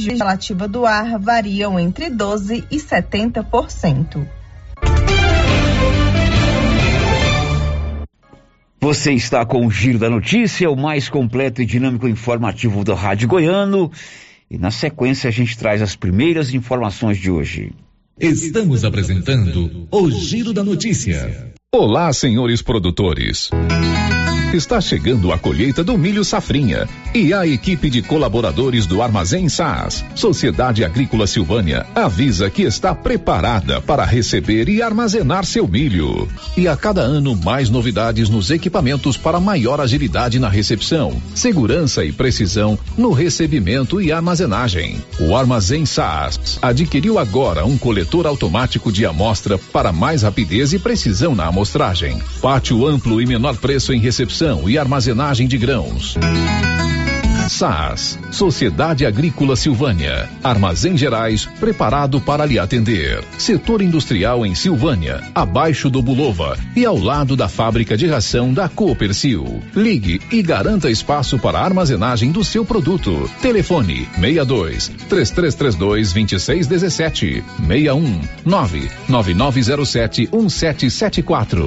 relativa do ar variam entre 12% e 70%. Você está com o Giro da Notícia, o mais completo e dinâmico informativo do Rádio Goiano. E na sequência a gente traz as primeiras informações de hoje. Estamos apresentando o Giro da Notícia. Olá, senhores produtores. Está chegando a colheita do milho safrinha e a equipe de colaboradores do Armazém SAS, Sociedade Agrícola Silvânia, avisa que está preparada para receber e armazenar seu milho. E a cada ano mais novidades nos equipamentos para maior agilidade na recepção, segurança e precisão no recebimento e armazenagem. O Armazém SAS adquiriu agora um coletor automático de amostra para mais rapidez e precisão na amostragem. Pátio amplo e menor preço em recepção e armazenagem de grãos. SAS, Sociedade Agrícola Silvânia, Armazém Gerais, preparado para lhe atender. Setor industrial em Silvânia, abaixo do Bulova e ao lado da fábrica de ração da Coopercil. Ligue e garanta espaço para a armazenagem do seu produto. Telefone 62-3332-2617, 61-99907-1774.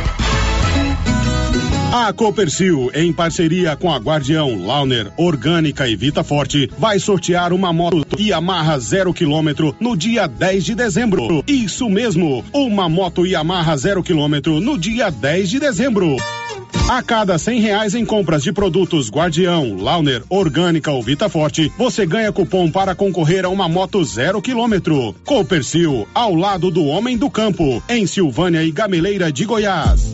A Coopercil, em parceria com a Guardião, Launer, Orgânica e Vita Forte, vai sortear uma moto Yamaha 0 km no dia 10 de dezembro. Isso mesmo, uma moto Yamaha 0 km no dia 10 de dezembro. A cada R$100 em compras de produtos Guardião, Launer, Orgânica ou Vita Forte, você ganha cupom para concorrer a uma moto 0 km. Coopercil, ao lado do homem do campo, em Silvânia e Gameleira de Goiás.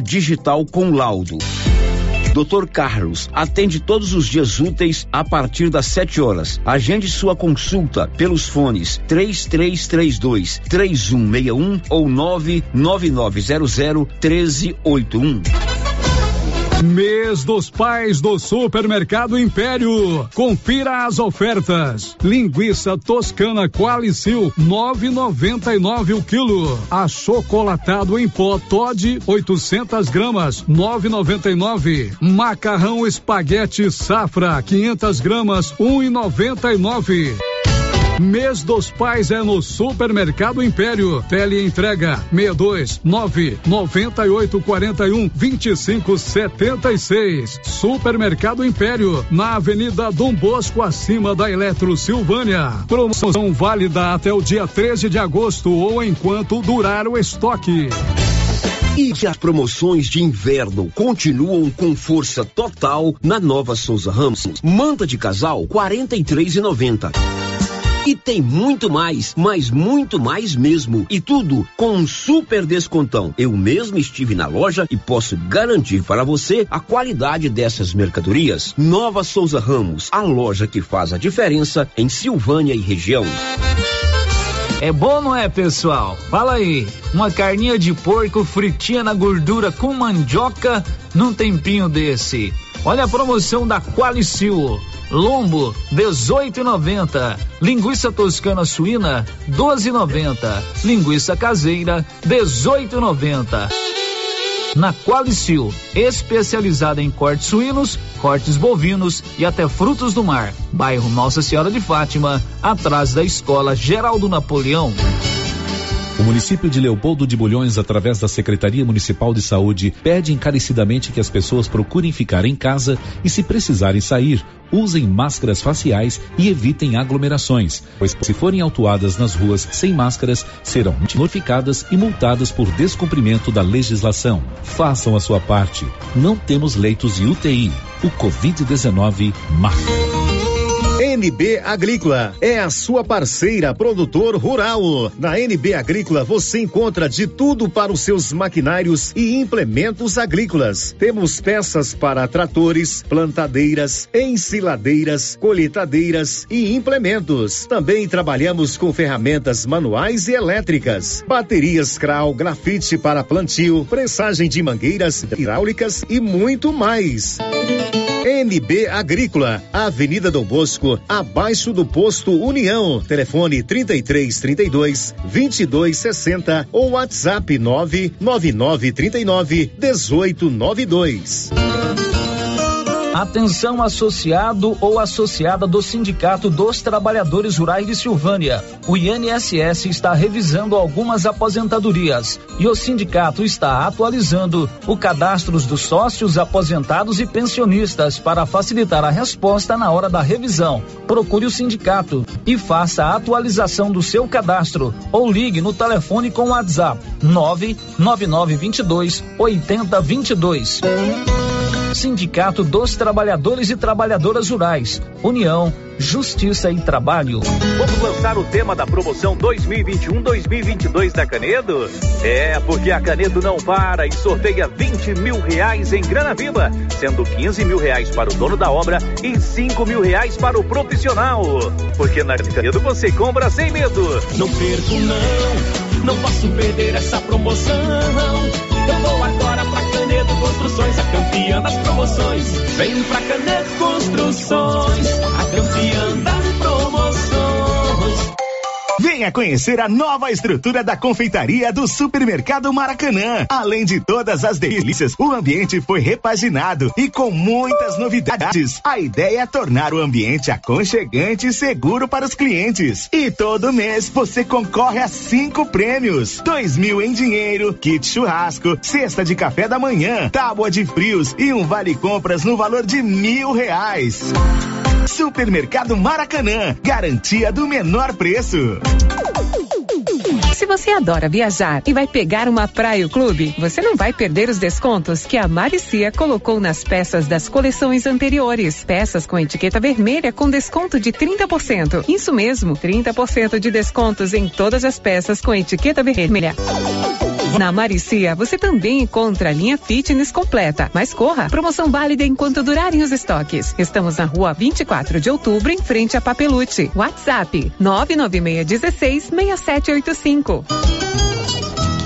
digital com laudo. Dr. Carlos atende todos os dias úteis a partir das 7 horas. Agende sua consulta pelos fones 3332-3161 ou 99900-1381. Mês dos Pais do Supermercado Império. Confira as ofertas. Linguiça toscana Qualicil 9,99 o quilo. Achocolatado em pó Toddy 800 gramas 9,99. Macarrão espaguete Safra 500 gramas 1,99. Mês dos Pais é no Supermercado Império. Teleentrega 629-9841-2576. Supermercado Império, na Avenida Dom Bosco, acima da Eletro Silvânia. Promoção válida até o dia 13 de agosto ou enquanto durar o estoque. E que as promoções de inverno continuam com força total na Nova Souza Ramos. Manta de casal R$43,90. E tem muito mais, mas muito mais mesmo. E tudo com um super descontão. Eu mesmo estive na loja e posso garantir para você a qualidade dessas mercadorias. Nova Souza Ramos, a loja que faz a diferença em Silvânia e região. É bom, não é, pessoal? Fala aí, uma carninha de porco fritinha na gordura com mandioca num tempinho desse. Olha a promoção da Qualicil. Lombo 18,90, linguiça toscana suína 12,90, linguiça caseira 18,90. Na Qualicil, especializada em cortes suínos, cortes bovinos e até frutos do mar. Bairro Nossa Senhora de Fátima, atrás da Escola Geraldo Napoleão. O município de Leopoldo de Bulhões, através da Secretaria Municipal de Saúde, pede encarecidamente que as pessoas procurem ficar em casa e, se precisarem sair, usem máscaras faciais e evitem aglomerações, pois se forem autuadas nas ruas sem máscaras, serão notificadas e multadas por descumprimento da legislação. Façam a sua parte. Não temos leitos de UTI. O Covid-19 mata. NB Agrícola é a sua parceira produtor rural. Na NB Agrícola você encontra de tudo para os seus maquinários e implementos agrícolas. Temos peças para tratores, plantadeiras, ensiladeiras, colheitadeiras e implementos. Também trabalhamos com ferramentas manuais e elétricas, baterias Kral, grafite para plantio, pressagem de mangueiras hidráulicas e muito mais. NB Agrícola, Avenida Dom Bosco, abaixo do posto União. Telefone 3332-2260 ou WhatsApp 99939-1892. Atenção, associado ou associada do Sindicato dos Trabalhadores Rurais de Silvânia. O INSS está revisando algumas aposentadorias e o sindicato está atualizando o cadastro dos sócios, aposentados e pensionistas para facilitar a resposta na hora da revisão. Procure o sindicato e faça a atualização do seu cadastro ou ligue no telefone com o WhatsApp 99922-8022. Sindicato dos Trabalhadores e Trabalhadoras Rurais, União, Justiça e Trabalho. Vamos lançar o tema da promoção 2021-2022 da Canedo? É, porque a Canedo não para e sorteia R$20 mil em grana viva, sendo R$15 mil para o dono da obra e R$5 mil para o profissional. Porque na Canedo você compra sem medo. Não perco não posso perder essa promoção. Eu vou agora pra Canedo Construções, a campeã das promoções. Vem pra Canedo Construções, a campeã das promoções. Venha conhecer a nova estrutura da confeitaria do Supermercado Maracanã. Além de todas as delícias, o ambiente foi repaginado e com muitas novidades. A ideia é tornar o ambiente aconchegante e seguro para os clientes. E todo mês você concorre a 5 prêmios: 2.000 em dinheiro, kit churrasco, cesta de café da manhã, tábua de frios e um vale compras no valor de R$1.000. Supermercado Maracanã, garantia do menor preço. Se você adora viajar e vai pegar uma praia ou clube, você não vai perder os descontos que a Maricia colocou nas peças das coleções anteriores. Peças com etiqueta vermelha com desconto de 30%. Isso mesmo, 30% de descontos em todas as peças com etiqueta vermelha. Na Maricia, você também encontra a linha fitness completa. Mas corra, promoção válida enquanto durarem os estoques. Estamos na rua 24 de outubro, em frente a Papelute. WhatsApp 996166785.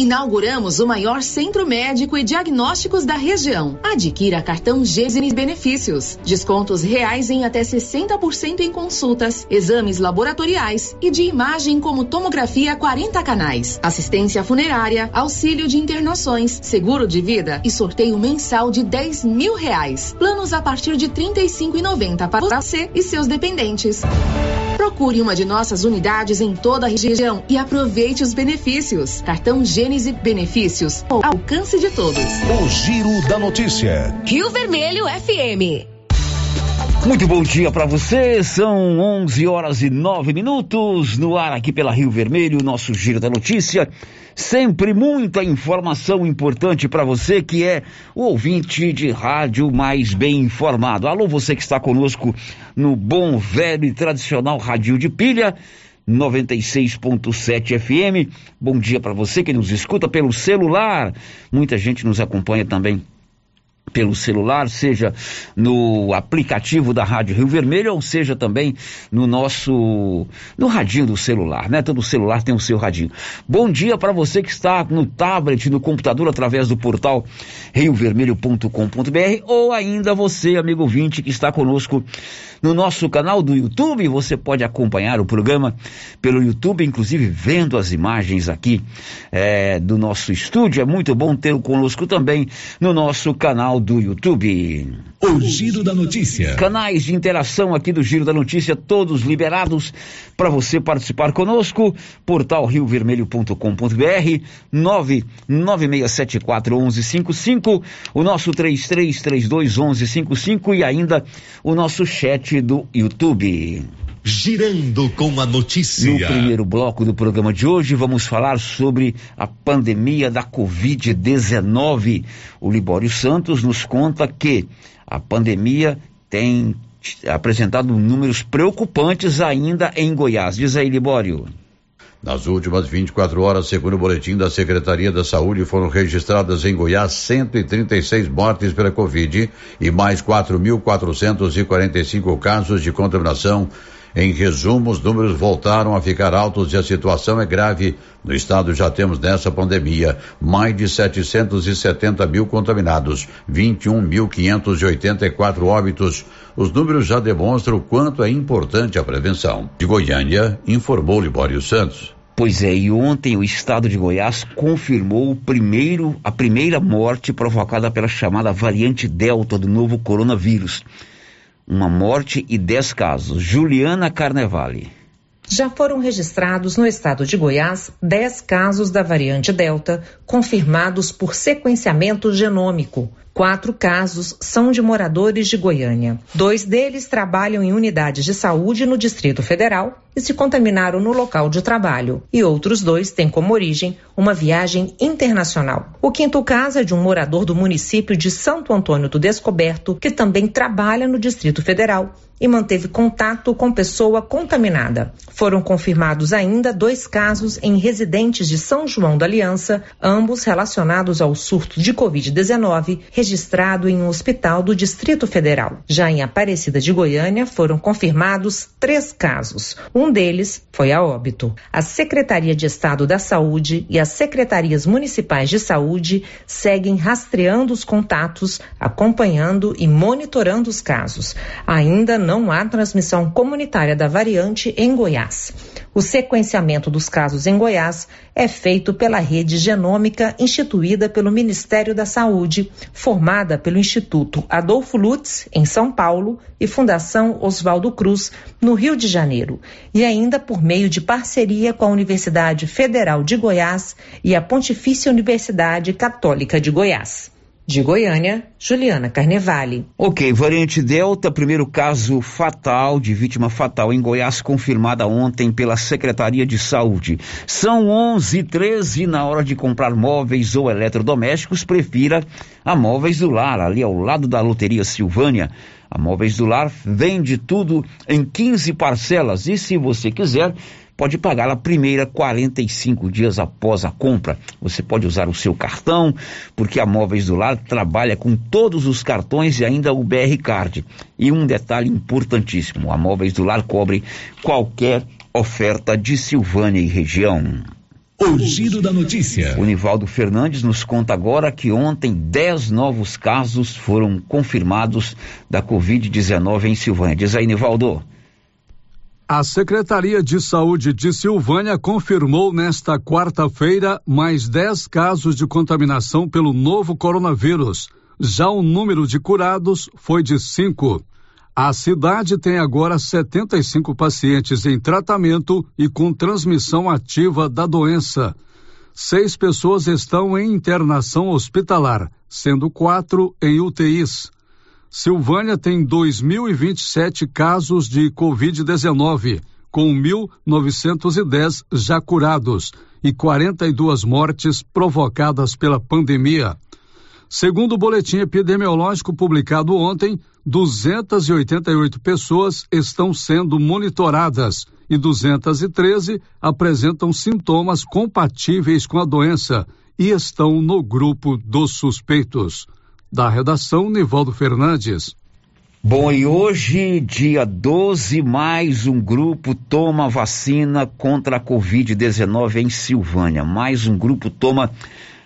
Inauguramos o maior centro médico e diagnósticos da região. Adquira cartão Gênesis Benefícios. Descontos reais em até 60% em consultas, exames laboratoriais e de imagem como tomografia 40 canais, assistência funerária, auxílio de internações, seguro de vida e sorteio mensal de R$10 mil. Planos a partir de R$35,90 para você e seus dependentes. Procure uma de nossas unidades em toda a região e aproveite os benefícios. Cartão Gênese Benefícios, ao alcance de todos. O Giro da Notícia. Rio Vermelho FM. Muito bom dia para você, são 11h09, no ar aqui pela Rio Vermelho, nosso Giro da Notícia. Sempre muita informação importante para você que é o ouvinte de rádio mais bem informado. Alô, você que está conosco no bom, velho e tradicional radinho de pilha, 96.7 FM. Bom dia para você que nos escuta pelo celular. Muita gente nos acompanha também pelo celular, seja no aplicativo da Rádio Rio Vermelho, ou seja também no radinho do celular, né? Todo celular tem o seu radinho. Bom dia para você que está no tablet, no computador, através do portal riovermelho.com.br, ou ainda você, amigo ouvinte, que está conosco no nosso canal do YouTube. Você pode acompanhar o programa pelo YouTube, inclusive vendo as imagens aqui do nosso estúdio. É muito bom tê-lo conosco também no nosso canal do YouTube. O Giro da Notícia. Canais de interação aqui do Giro da Notícia, todos liberados para você participar conosco. Portal riovermelho.com.br, 996741155, o nosso 33321155 e ainda o nosso chat do YouTube. Girando com a notícia. No primeiro bloco do programa de hoje, vamos falar sobre a pandemia da Covid-19. O Libório Santos nos conta que a pandemia tem apresentado números preocupantes ainda em Goiás. Diz aí, Libório. Nas últimas 24 horas, segundo o boletim da Secretaria da Saúde, foram registradas em Goiás 136 mortes pela Covid e mais 4.445 casos de contaminação. Em resumo, os números voltaram a ficar altos e a situação é grave. No estado já temos nessa pandemia mais de 770 mil contaminados, 21.584 óbitos. Os números já demonstram o quanto é importante a prevenção. De Goiânia, informou Libório Santos. Pois é, e ontem o estado de Goiás confirmou a primeira morte provocada pela chamada variante Delta do novo coronavírus. Uma morte e 10 casos. Juliana Carnevale. Já foram registrados no estado de Goiás 10 casos da variante Delta, confirmados por sequenciamento genômico. 4 casos são de moradores de Goiânia. 2 deles trabalham em unidades de saúde no Distrito Federal e se contaminaram no local de trabalho. E outros 2 têm como origem uma viagem internacional. O 5º caso é de um morador do município de Santo Antônio do Descoberto, que também trabalha no Distrito Federal e manteve contato com pessoa contaminada. Foram confirmados ainda 2 casos em residentes de São João da Aliança, ambos relacionados ao surto de Covid-19, registrado em um hospital do Distrito Federal. Já em Aparecida de Goiânia, foram confirmados 3 casos. Um deles foi a óbito. A Secretaria de Estado da Saúde e as Secretarias Municipais de Saúde seguem rastreando os contatos, acompanhando e monitorando os casos. Ainda não há transmissão comunitária da variante em Goiás. O sequenciamento dos casos em Goiás é feito pela rede genômica instituída pelo Ministério da Saúde, formada pelo Instituto Adolfo Lutz, em São Paulo, e Fundação Oswaldo Cruz, no Rio de Janeiro, e ainda por meio de parceria com a Universidade Federal de Goiás e a Pontifícia Universidade Católica de Goiás. De Goiânia, Juliana Carnevale. Ok, variante Delta, primeiro caso fatal, de vítima fatal em Goiás, confirmada ontem pela Secretaria de Saúde. São 11h13, na hora de comprar móveis ou eletrodomésticos, prefira a Móveis do Lar, ali ao lado da Loteria Silvânia. A Móveis do Lar vende tudo em 15 parcelas e, se você quiser, pode pagar a primeira 45 dias após a compra. Você pode usar o seu cartão, porque a Móveis do Lar trabalha com todos os cartões e ainda o BR Card. E um detalhe importantíssimo, a Móveis do Lar cobre qualquer oferta de Silvânia e região. O Giro da Notícia. O Nivaldo Fernandes nos conta agora que ontem 10 novos casos foram confirmados da Covid-19 em Silvânia. Diz aí, Nivaldo. A Secretaria de Saúde de Silvânia confirmou nesta quarta-feira mais 10 casos de contaminação pelo novo coronavírus. Já o número de curados foi de 5. A cidade tem agora 75 pacientes em tratamento e com transmissão ativa da doença. 6 pessoas estão em internação hospitalar, sendo 4 em UTIs. Silvânia tem 2.027 casos de Covid-19, com 1.910 já curados e 42 mortes provocadas pela pandemia. Segundo o boletim epidemiológico publicado ontem, 288 pessoas estão sendo monitoradas e 213 apresentam sintomas compatíveis com a doença e estão no grupo dos suspeitos. Da redação, Nivaldo Fernandes. Bom, e hoje, dia 12, mais um grupo toma vacina contra a Covid-19 em Silvânia. Mais um grupo toma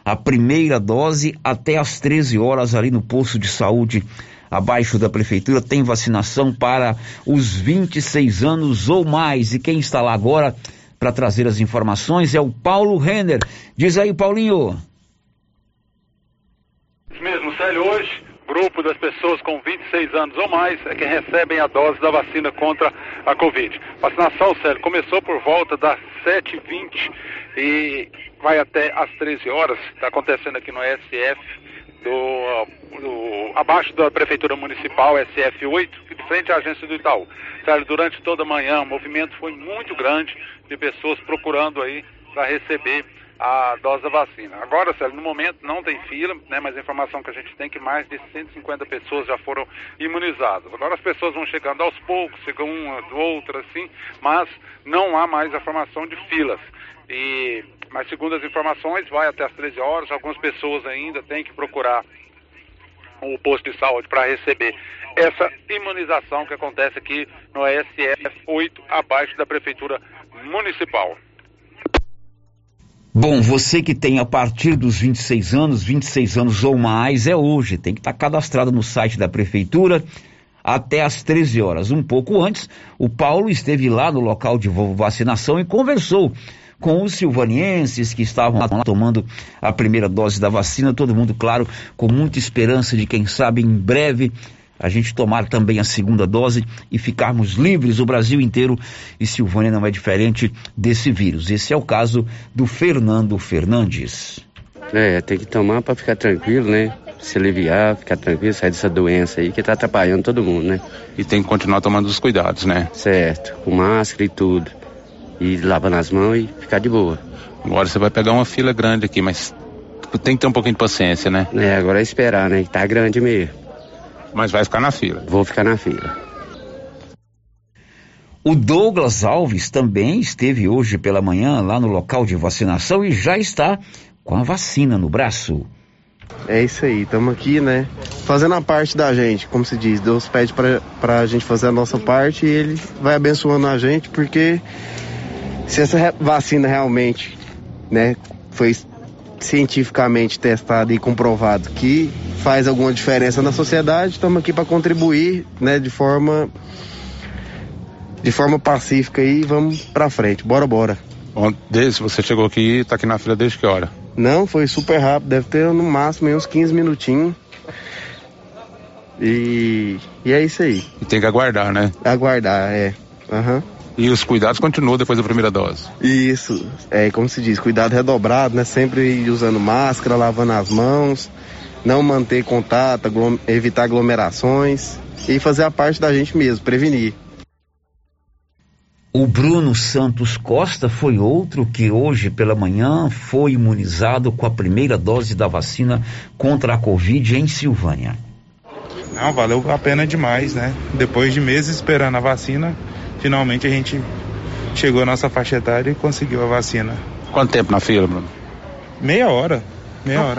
a primeira dose até às 13 horas ali no posto de saúde abaixo da prefeitura. Tem vacinação para os 26 anos ou mais. E quem está lá agora para trazer as informações é o Paulo Renner. Diz aí, Paulinho. Isso mesmo, Célio, hoje o grupo das pessoas com 26 anos ou mais é quem recebem a dose da vacina contra a Covid. A vacinação, Célio, começou por volta das 7h20 e vai até às 13 horas. Está acontecendo aqui no SF, abaixo da Prefeitura Municipal, SF8, de frente à agência do Itaú. Célio, durante toda a manhã o movimento foi muito grande de pessoas procurando aí para receber a dose da vacina. Agora, Célio, no momento não tem fila, né, mas a informação que a gente tem é que mais de 150 pessoas já foram imunizadas. Agora as pessoas vão chegando aos poucos, chegam uma, outra, assim, mas não há mais a formação de filas. Mas segundo as informações, vai até às 13 horas, algumas pessoas ainda têm que procurar o posto de saúde para receber essa imunização que acontece aqui no SF8, abaixo da Prefeitura Municipal. Bom, você que tem a partir dos 26 anos ou mais, é hoje, tem que estar cadastrado no site da prefeitura até às 13 horas. Um pouco antes, o Paulo esteve lá no local de vacinação e conversou com os silvanienses que estavam lá tomando a primeira dose da vacina, todo mundo, claro, com muita esperança de, quem sabe, em breve a gente tomar também a segunda dose e ficarmos livres, o Brasil inteiro, e Silvânia não é diferente desse vírus. Esse é o caso do Fernando Fernandes. Tem que tomar para ficar tranquilo, né? Se aliviar, ficar tranquilo, sair dessa doença aí que tá atrapalhando todo mundo, né? E tem que continuar tomando os cuidados, né? Certo, com máscara e tudo. E lavando as mãos e ficar de boa. Agora você vai pegar uma fila grande aqui, mas tem que ter um pouquinho de paciência, né? Agora é esperar, né? Tá grande mesmo. Mas vai ficar na fila. Vou ficar na fila. O Douglas Alves também esteve hoje pela manhã lá no local de vacinação e já está com a vacina no braço. É isso aí, estamos aqui, né? Fazendo a parte da gente, como se diz. Deus pede pra gente fazer a nossa parte e ele vai abençoando a gente, porque se essa vacina realmente, né, foi cientificamente testado e comprovado que faz alguma diferença na sociedade, estamos aqui para contribuir, né, de forma pacífica e vamos para frente, bora. Desde você chegou aqui, está aqui na fila desde que hora? Não, foi super rápido, deve ter no máximo uns 15 minutinhos e é isso aí. E tem que aguardar, né? Aguardar, é. Uhum. E os cuidados continuam depois da primeira dose? Isso, como se diz, cuidado redobrado, né? Sempre usando máscara, lavando as mãos, não manter contato, evitar aglomerações e fazer a parte da gente mesmo, prevenir. O Bruno Santos Costa foi outro que hoje pela manhã foi imunizado com a primeira dose da vacina contra a Covid em Silvânia. Não, valeu a pena demais, né? Depois de meses esperando a vacina, finalmente a gente chegou à nossa faixa etária e conseguiu a vacina. Quanto tempo na fila, Bruno? Meia hora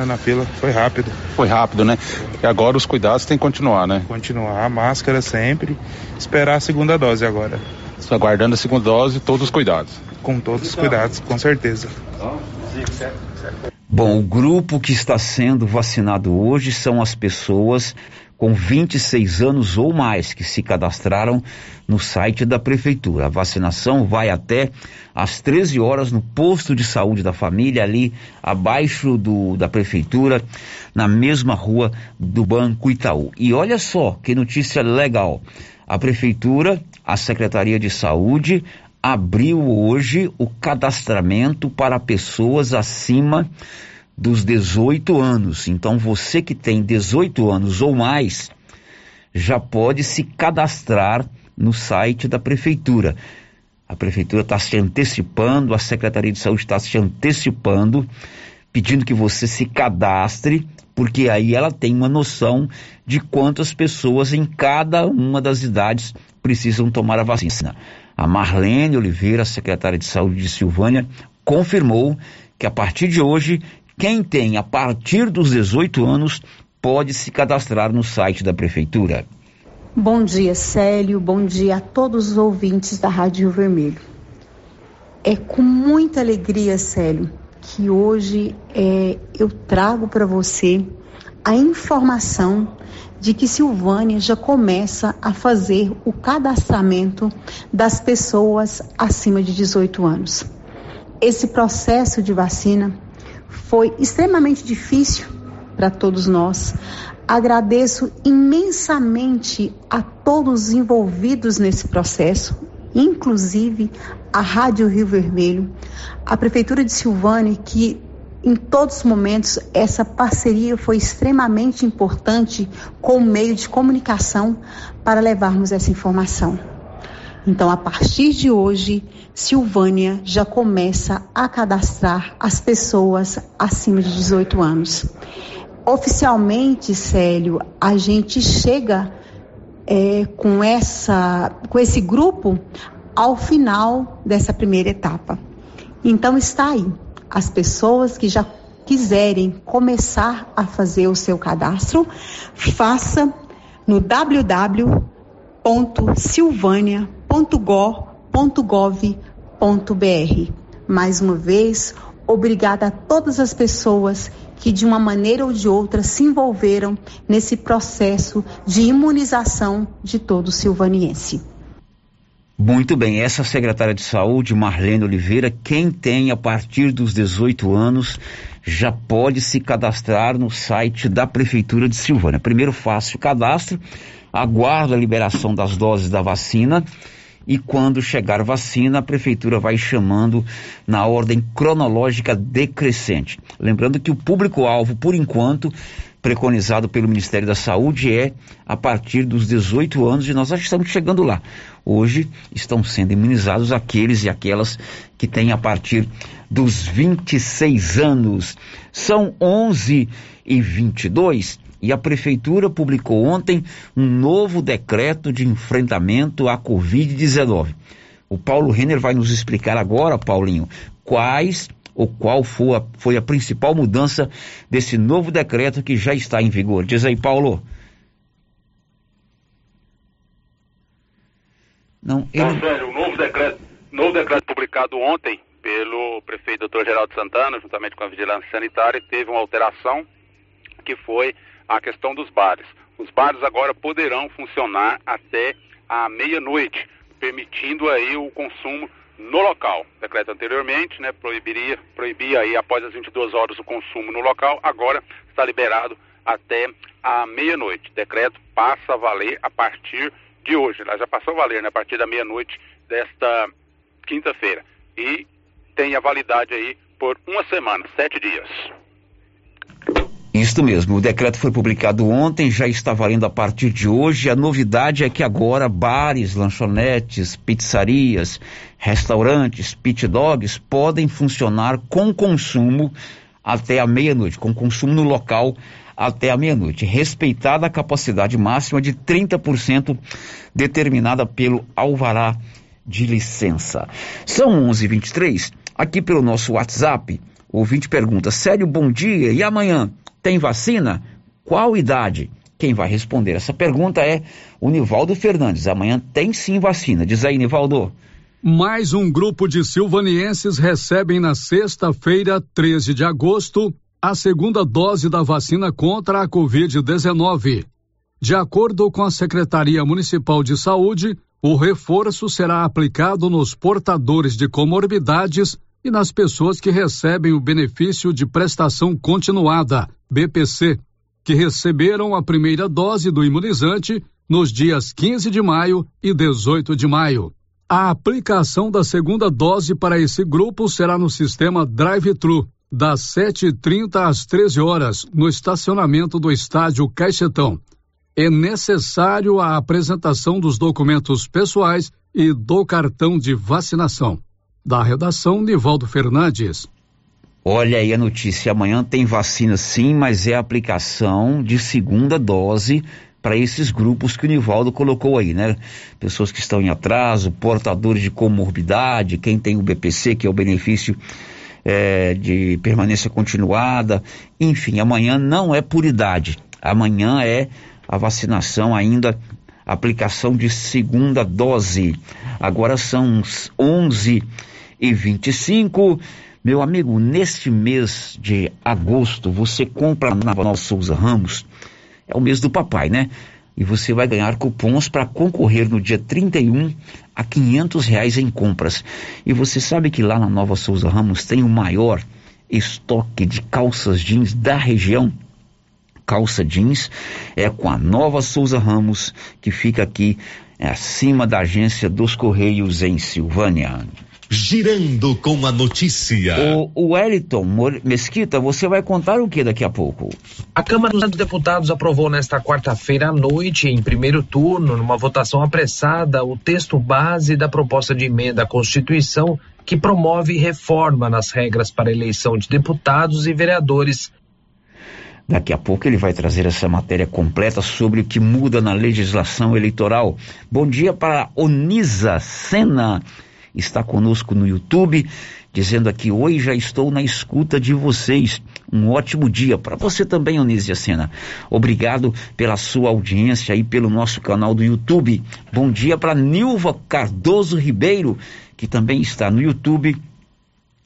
na fila, foi rápido. Foi rápido, né? E agora os cuidados têm que continuar, né? Continuar, máscara sempre, esperar a segunda dose agora. Estou aguardando a segunda dose, todos os cuidados. Com todos os cuidados, com certeza. Bom, o grupo que está sendo vacinado hoje são as pessoas com 26 anos ou mais que se cadastraram no site da prefeitura. A vacinação vai até às 13 horas no posto de saúde da família, ali abaixo da prefeitura, na mesma rua do Banco Itaú. E olha só que notícia legal. A prefeitura, a Secretaria de Saúde, abriu hoje o cadastramento para pessoas acima dos 18 anos. Então você que tem 18 anos ou mais já pode se cadastrar no site da prefeitura. A prefeitura está se antecipando, a Secretaria de Saúde está se antecipando pedindo que você se cadastre, porque aí ela tem uma noção de quantas pessoas em cada uma das idades precisam tomar a vacina. A Marlene Oliveira, secretária de Saúde de Silvânia, confirmou que a partir de hoje, quem tem a partir dos 18 anos pode se cadastrar no site da Prefeitura. Bom dia, Célio, bom dia a todos os ouvintes da Rádio Vermelho. É com muita alegria, Célio, que hoje eu trago para você a informação de que Silvânia já começa a fazer o cadastramento das pessoas acima de 18 anos. Esse processo de vacina foi extremamente difícil para todos nós. Agradeço imensamente a todos os envolvidos nesse processo, inclusive a Rádio Rio Vermelho, a Prefeitura de Silvânia, que em todos os momentos essa parceria foi extremamente importante como meio de comunicação para levarmos essa informação. Então, a partir de hoje, Silvânia já começa a cadastrar as pessoas acima de 18 anos. Oficialmente, Célio, a gente chega com esse grupo ao final dessa primeira etapa. Então, está aí. As pessoas que já quiserem começar a fazer o seu cadastro, faça no www.silvania.gov.br. Mais uma vez, obrigada a todas as pessoas que de uma maneira ou de outra se envolveram nesse processo de imunização de todo silvaniense. Muito bem, essa secretária de Saúde, Marlene Oliveira, quem tem a partir dos 18 anos já pode se cadastrar no site da Prefeitura de Silvânia. Primeiro faça o cadastro, aguarda a liberação das doses da vacina e quando chegar a vacina, a Prefeitura vai chamando na ordem cronológica decrescente. Lembrando que o público-alvo, por enquanto, preconizado pelo Ministério da Saúde é a partir dos 18 anos e nós já estamos chegando lá. Hoje estão sendo imunizados aqueles e aquelas que têm a partir dos 26 anos. São 11h22 e a Prefeitura publicou ontem um novo decreto de enfrentamento à Covid-19. O Paulo Renner vai nos explicar agora, Paulinho, qual foi a principal mudança desse novo decreto que já está em vigor. Diz aí, Paulo. O novo decreto publicado ontem pelo prefeito Dr. Geraldo Santana, juntamente com a Vigilância Sanitária, teve uma alteração que foi a questão dos bares. Os bares agora poderão funcionar até a meia-noite, permitindo aí o consumo no local. O decreto anteriormente, né, proibia aí após as 22 horas o consumo no local, agora está liberado até a meia-noite. O decreto passa a valer a partir de hoje, ela já passou a valer, né, a partir da meia-noite desta quinta-feira. E tem a validade aí por uma semana, 7 dias. Isso mesmo, o decreto foi publicado ontem, já está valendo a partir de hoje. A novidade é que agora bares, lanchonetes, pizzarias, restaurantes, pit dogs podem funcionar com consumo até a meia-noite, com consumo no local até a meia-noite, respeitada a capacidade máxima de 30% determinada pelo alvará de licença. São 11h23, aqui pelo nosso WhatsApp, o ouvinte pergunta: Célio, bom dia, e amanhã? Tem vacina? Qual idade? Quem vai responder essa pergunta é o Nivaldo Fernandes. Amanhã tem sim vacina. Diz aí, Nivaldo. Mais um grupo de silvanienses recebem na sexta-feira, 13 de agosto, a segunda dose da vacina contra a Covid-19. De acordo com a Secretaria Municipal de Saúde, o reforço será aplicado nos portadores de comorbidades e nas pessoas que recebem o benefício de prestação continuada, BPC, que receberam a primeira dose do imunizante nos dias 15 de maio e 18 de maio. A aplicação da segunda dose para esse grupo será no sistema drive-thru, das 7h30 às 13h, no estacionamento do Estádio Caixetão. É necessário a apresentação dos documentos pessoais e do cartão de vacinação. Da redação, Nivaldo Fernandes. Olha aí a notícia, amanhã tem vacina sim, mas é a aplicação de segunda dose para esses grupos que o Nivaldo colocou aí, né? Pessoas que estão em atraso, portadores de comorbidade, quem tem o BPC, que é o benefício de permanência continuada, enfim, amanhã não é por idade, amanhã é a vacinação ainda, aplicação de segunda dose. Agora são 11h25, meu amigo, neste mês de agosto, você compra na Nova Souza Ramos, é o mês do papai, né? E você vai ganhar cupons para concorrer no dia 31 a R$500 em compras. E você sabe que lá na Nova Souza Ramos tem o maior estoque de calças jeans da região. Calça jeans é com a Nova Souza Ramos, que fica aqui acima da agência dos Correios em Silvânia. Girando com a notícia. O Wellington Mesquita, você vai contar o que daqui a pouco? A Câmara dos Deputados aprovou nesta quarta-feira à noite, em primeiro turno, numa votação apressada, o texto base da proposta de emenda à Constituição que promove reforma nas regras para eleição de deputados e vereadores. Daqui a pouco ele vai trazer essa matéria completa sobre o que muda na legislação eleitoral. Bom dia para Onisa Sena. Está conosco no YouTube, dizendo aqui, oi, já estou na escuta de vocês, um ótimo dia para você também, Onísia Sena, obrigado pela sua audiência e pelo nosso canal do YouTube. Bom dia para Nilva Cardoso Ribeiro, que também está no YouTube,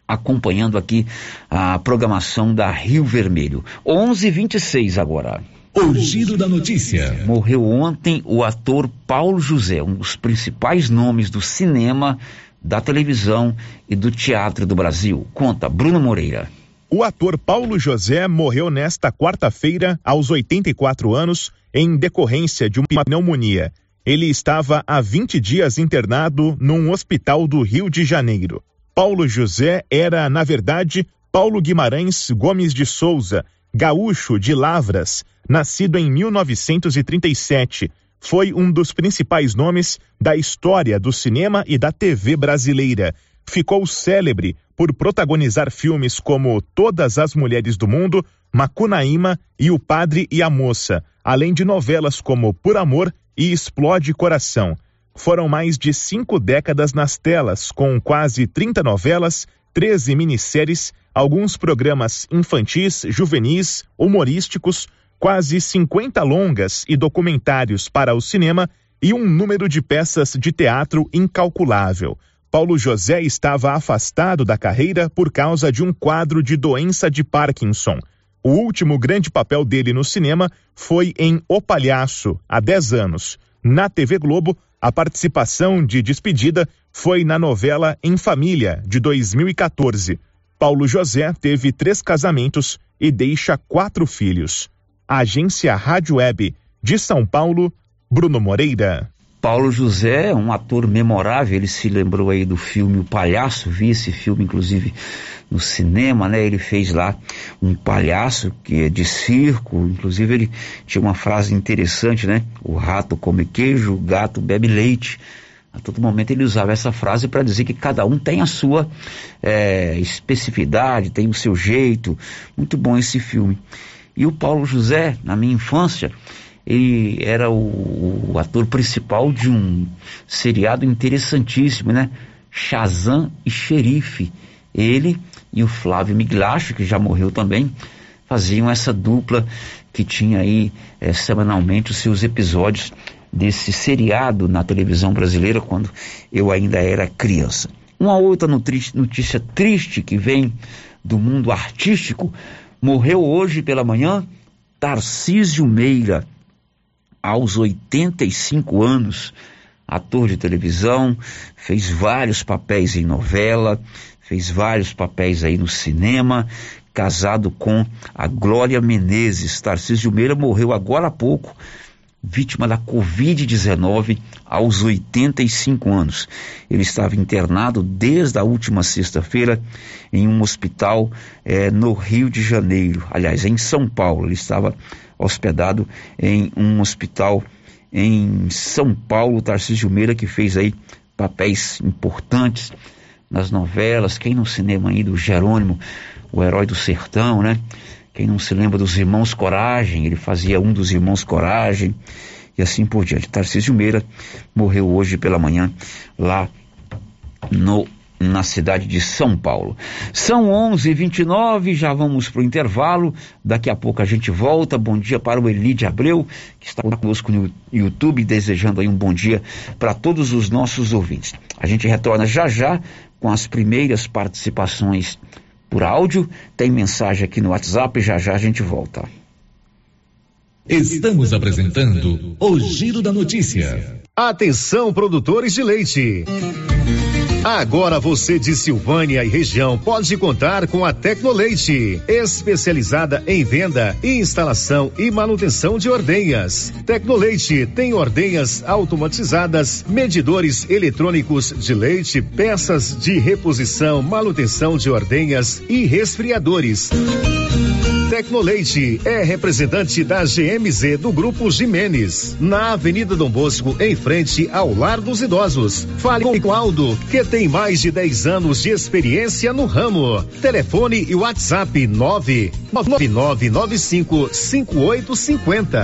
acompanhando aqui a programação da Rio Vermelho. 11h26 agora. O giro da notícia. Morreu ontem o ator Paulo José, um dos principais nomes do cinema, da televisão e do teatro do Brasil. Conta, Bruno Moreira. O ator Paulo José morreu nesta quarta-feira, aos 84 anos, em decorrência de uma pneumonia. Ele estava há 20 dias internado num hospital do Rio de Janeiro. Paulo José era, na verdade, Paulo Guimarães Gomes de Souza, gaúcho de Lavras, nascido em 1937. Foi um dos principais nomes da história do cinema e da TV brasileira. Ficou célebre por protagonizar filmes como Todas as Mulheres do Mundo, Macunaíma e O Padre e a Moça, além de novelas como Por Amor e Explode Coração. Foram mais de 5 décadas nas telas, com quase 30 novelas, 13 minisséries, alguns programas infantis, juvenis, humorísticos, quase 50 longas e documentários para o cinema e um número de peças de teatro incalculável. Paulo José estava afastado da carreira por causa de um quadro de doença de Parkinson. O último grande papel dele no cinema foi em O Palhaço, há 10 anos. Na TV Globo, a participação de despedida foi na novela Em Família, de 2014. Paulo José teve 3 casamentos e deixa 4 filhos. Agência Rádio Web de São Paulo, Bruno Moreira. Paulo José, um ator memorável, ele se lembrou aí do filme O Palhaço, vi esse filme inclusive no cinema, né? Ele fez lá um palhaço que é de circo, inclusive ele tinha uma frase interessante, né? O rato come queijo, o gato bebe leite. A todo momento ele usava essa frase para dizer que cada um tem a sua especificidade, tem o seu jeito. Muito bom esse filme. E o Paulo José, na minha infância, ele era o ator principal de um seriado interessantíssimo, né? Shazam e Xerife. Ele e o Flávio Migliaccio, que já morreu também, faziam essa dupla que tinha aí semanalmente os seus episódios desse seriado na televisão brasileira quando eu ainda era criança. Uma outra notícia triste que vem do mundo artístico. Morreu hoje pela manhã Tarcísio Meira, aos 85 anos, ator de televisão, fez vários papéis em novela, fez vários papéis aí no cinema, casado com a Glória Menezes. Tarcísio Meira morreu agora há pouco, vítima da Covid-19, aos 85 anos. Ele estava internado desde a última sexta-feira em um hospital no Rio de Janeiro, aliás, em São Paulo. Ele estava hospedado em um hospital em São Paulo, Tarcísio Meira, que fez aí papéis importantes nas novelas, quem no cinema aí do Jerônimo, o herói do sertão, né? Quem não se lembra dos Irmãos Coragem, ele fazia um dos Irmãos Coragem, e assim por diante. Tarcísio Meira morreu hoje pela manhã lá na cidade de São Paulo. São 11h29, já vamos para o intervalo, daqui a pouco a gente volta. Bom dia para o Elide Abreu, que está conosco no YouTube, desejando aí um bom dia para todos os nossos ouvintes. A gente retorna já já com as primeiras participações por áudio. Tem mensagem aqui no WhatsApp, já já a gente volta. Estamos apresentando o Giro da Notícia. Atenção, produtores de leite. Agora você de Silvânia e região pode contar com a Tecnoleite, especializada em venda, instalação e manutenção de ordenhas. Tecnoleite tem ordenhas automatizadas, medidores eletrônicos de leite, peças de reposição, manutenção de ordenhas e resfriadores. Tecnoleite é representante da GMZ do Grupo Jimenez, na Avenida Dom Bosco, em frente ao Lar dos Idosos. Fale com o Aldo, que tem mais de 10 anos de experiência no ramo. Telefone e WhatsApp 999955850.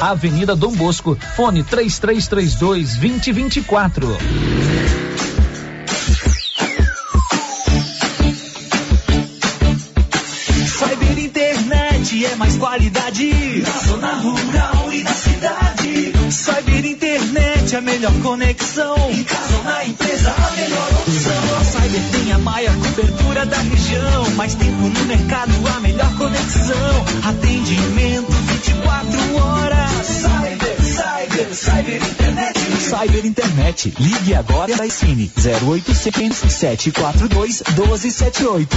Avenida Dom Bosco, fone 3332-2024. Cyber Internet é mais qualidade na zona rural e na cidade. Cyber Internet é a melhor conexão. Em casa ou na empresa, a melhor opção. A Cyber tem a maior cobertura da região. Mais tempo no mercado, a melhor conexão. Atendimento 24 horas. Cyber Internet. Cyber Internet. Ligue agora e assine 0800 742 1278.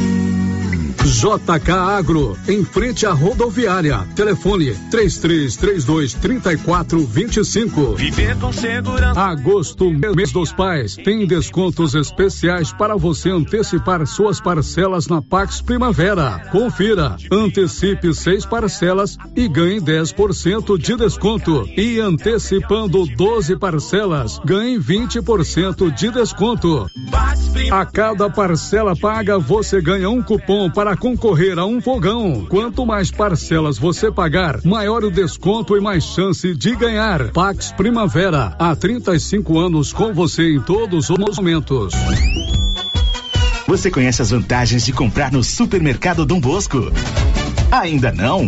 JK Agro, em frente à rodoviária. Telefone 3332-3425. Viver com segurança. Agosto, mês dos pais, tem descontos especiais para você antecipar suas parcelas na Pax Primavera. Confira, antecipe 6 parcelas e ganhe 10% de desconto. E antecipando 12 parcelas, ganhe 20% de desconto. A cada parcela paga, você ganha um cupom para concorrer a um fogão. Quanto mais parcelas você pagar, maior o desconto e mais chance de ganhar. Pax Primavera, há 35 anos com você em todos os momentos. Você conhece as vantagens de comprar no Supermercado Dom Bosco? Ainda não?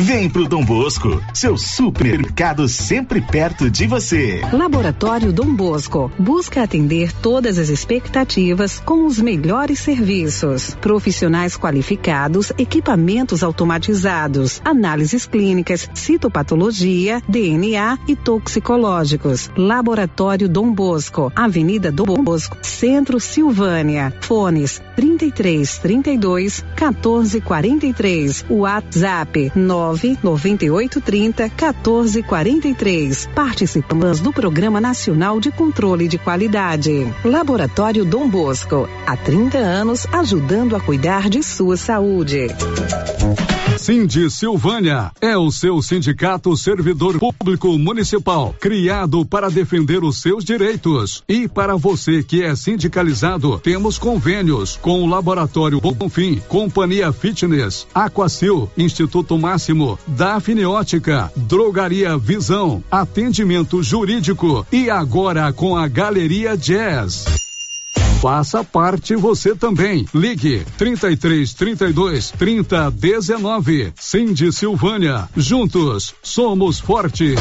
Vem pro Dom Bosco, seu supermercado sempre perto de você. Laboratório Dom Bosco busca atender todas as expectativas com os melhores serviços. Profissionais qualificados, equipamentos automatizados, análises clínicas, citopatologia, DNA e toxicológicos. Laboratório Dom Bosco, Avenida Dom Bosco, Centro, Silvânia. Fones 3332-1443. WhatsApp 99830-1443. Participantes do Programa Nacional de Controle de Qualidade. Laboratório Dom Bosco, há 30 anos ajudando a cuidar de sua saúde. Sindi Silvânia é o seu sindicato servidor público municipal, criado para defender os seus direitos. E para você que é sindicalizado, temos convênios com o Laboratório Bonfim, Companhia Fitness, Aquacil, Instituto Máximo, Dafne Ótica, Drogaria Visão, Atendimento Jurídico e agora com a Galeria Jazz. Faça parte você também. Ligue 3332 3019. Sindi Silvânia. Juntos somos forte.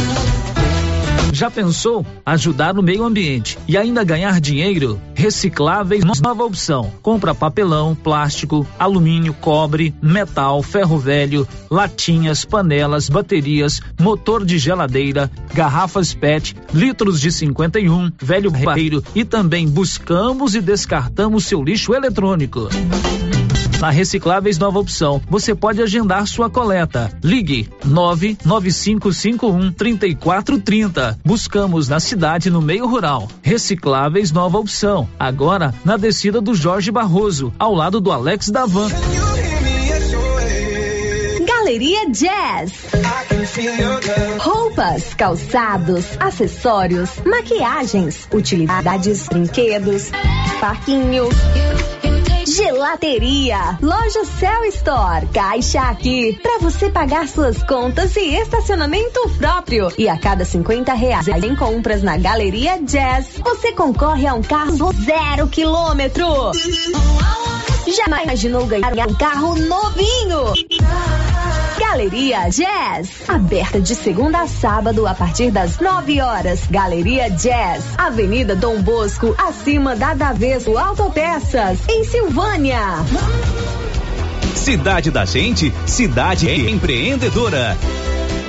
Já pensou ajudar no meio ambiente e ainda ganhar dinheiro? Recicláveis, nova opção. Compra papelão, plástico, alumínio, cobre, metal, ferro velho, latinhas, panelas, baterias, motor de geladeira, garrafas PET, litros de 51, velho barreiro e também buscamos e descartamos seu lixo eletrônico. Na Recicláveis Nova Opção, você pode agendar sua coleta. Ligue 99551-3430. Buscamos na cidade, no meio rural. Recicláveis Nova Opção. Agora, na descida do Jorge Barroso, ao lado do Alex Davan. Galeria Jazz. Roupas, calçados, acessórios, maquiagens, utilidades, brinquedos, parquinho. Gelateria, Loja Cell Store, Caixa Aqui, pra você pagar suas contas e estacionamento próprio. E a cada R$50 em compras na Galeria Jazz, você concorre a um carro 0 km. Jamais imaginou ganhar um carro novinho? Galeria Jazz, aberta de segunda a sábado a partir das 9 horas. Galeria Jazz, Avenida Dom Bosco, acima da Daveso Autopeças, em Silvânia. Cidade da gente, cidade empreendedora.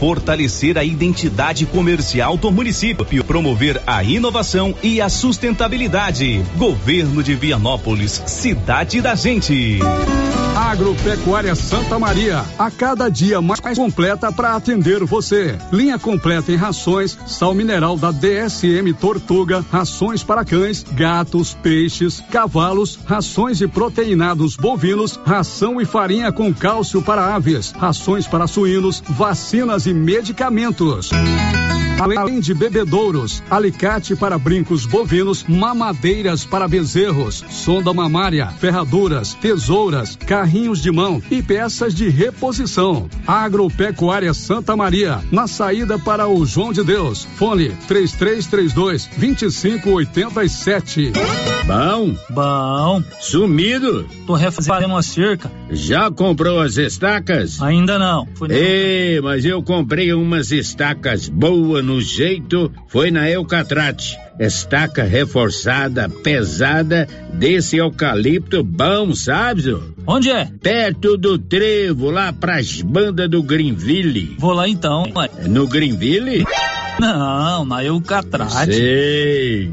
fortalecer a identidade comercial do município, promover a inovação e a sustentabilidade. Governo de Vianópolis, cidade da gente. Agropecuária Santa Maria, a cada dia mais completa para atender você. Linha completa em rações, sal mineral da DSM Tortuga, rações para cães, gatos, peixes, cavalos, rações e proteinados bovinos, ração e farinha com cálcio para aves, rações para suínos, vacinas e medicamentos. Além de bebedouros, alicate para brincos bovinos, mamadeiras para bezerros, sonda mamária, ferraduras, tesouras, carrinhos de mão e peças de reposição. Agropecuária Santa Maria, na saída para o João de Deus. Fone 3332-2587. Bom. Sumido. Tô refazendo uma cerca. Já comprou as estacas? Ainda não. Ei, mas eu comprei umas estacas boas no jeito, foi na Eucatrate. Estaca reforçada, pesada, desse eucalipto bom, sabe? Onde é? Perto do trevo, lá pras bandas do Greenville. Vou lá então. No Greenville? Não, na Eucatrate. Sei.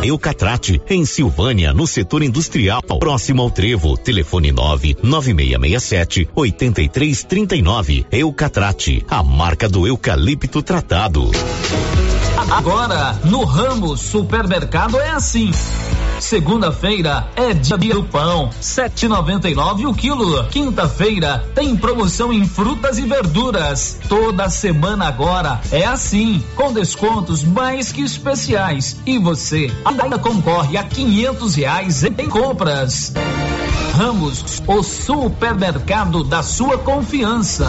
Eucatrate, em Silvânia, no setor industrial, próximo ao trevo. Telefone 99667-8339. Eucatrate, a marca do eucalipto tratado. Agora, no ramo supermercado é assim. Segunda-feira é dia do pão, R$7,99 o quilo. Quinta-feira tem promoção em frutas e verduras. Toda semana agora é assim, com descontos mais que especiais. E você ainda concorre a R$500 em compras. Ramos, o supermercado da sua confiança.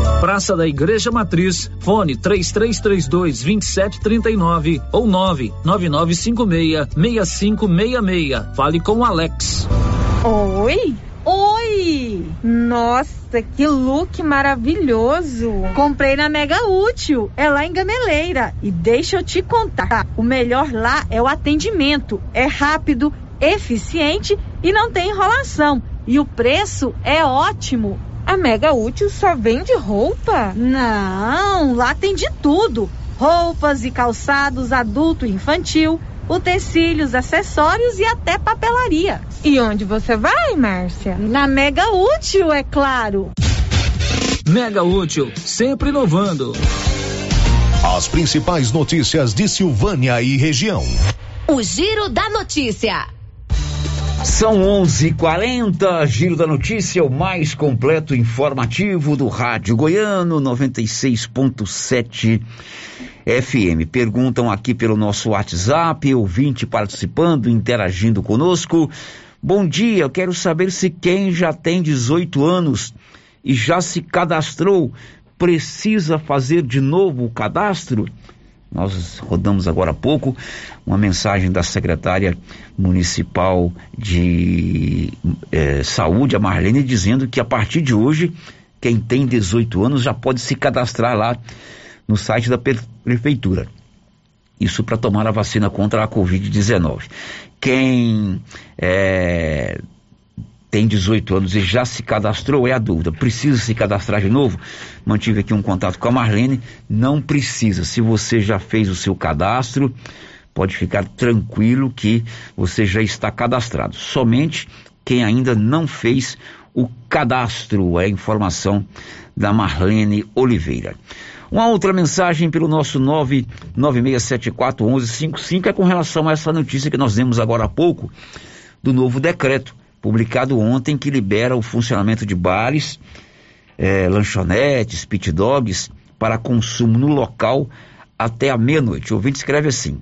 Praça da Igreja Matriz, fone 3332-2739 ou 99956-6566. Fale com Alex. Oi? Oi! Nossa, que look maravilhoso! Comprei na Mega Útil, é lá em Gameleira. E deixa eu te contar, o melhor lá é o atendimento. É rápido, eficiente e não tem enrolação. E o preço é ótimo. A Mega Útil só vende roupa? Não, lá tem de tudo. Roupas e calçados adulto e infantil, utensílios, acessórios e até papelaria. E onde você vai, Márcia? Na Mega Útil, é claro. Mega Útil, sempre inovando. As principais notícias de Silvânia e região. O Giro da Notícia. São 11h40, Giro da Notícia, o mais completo informativo do Rádio Goiano, 96.7 FM. Perguntam aqui pelo nosso WhatsApp, ouvinte participando, interagindo conosco. Bom dia, eu quero saber se quem já tem 18 anos e já se cadastrou, precisa fazer de novo o cadastro? Nós rodamos agora há pouco uma mensagem da secretária municipal de saúde, a Marlene, dizendo que a partir de hoje, quem tem 18 anos já pode se cadastrar lá no site da prefeitura. Isso para tomar a vacina contra a Covid-19. Quem tem 18 anos e já se cadastrou, é a dúvida. Precisa se cadastrar de novo? Mantive aqui um contato com a Marlene. Não precisa. Se você já fez o seu cadastro, pode ficar tranquilo que você já está cadastrado. Somente quem ainda não fez o cadastro. É a informação da Marlene Oliveira. Uma outra mensagem pelo nosso 996741155 é com relação a essa notícia que nós demos agora há pouco do novo decreto publicado ontem, que libera o funcionamento de bares, lanchonetes, pit dogs, para consumo no local até a meia-noite. O ouvinte escreve assim: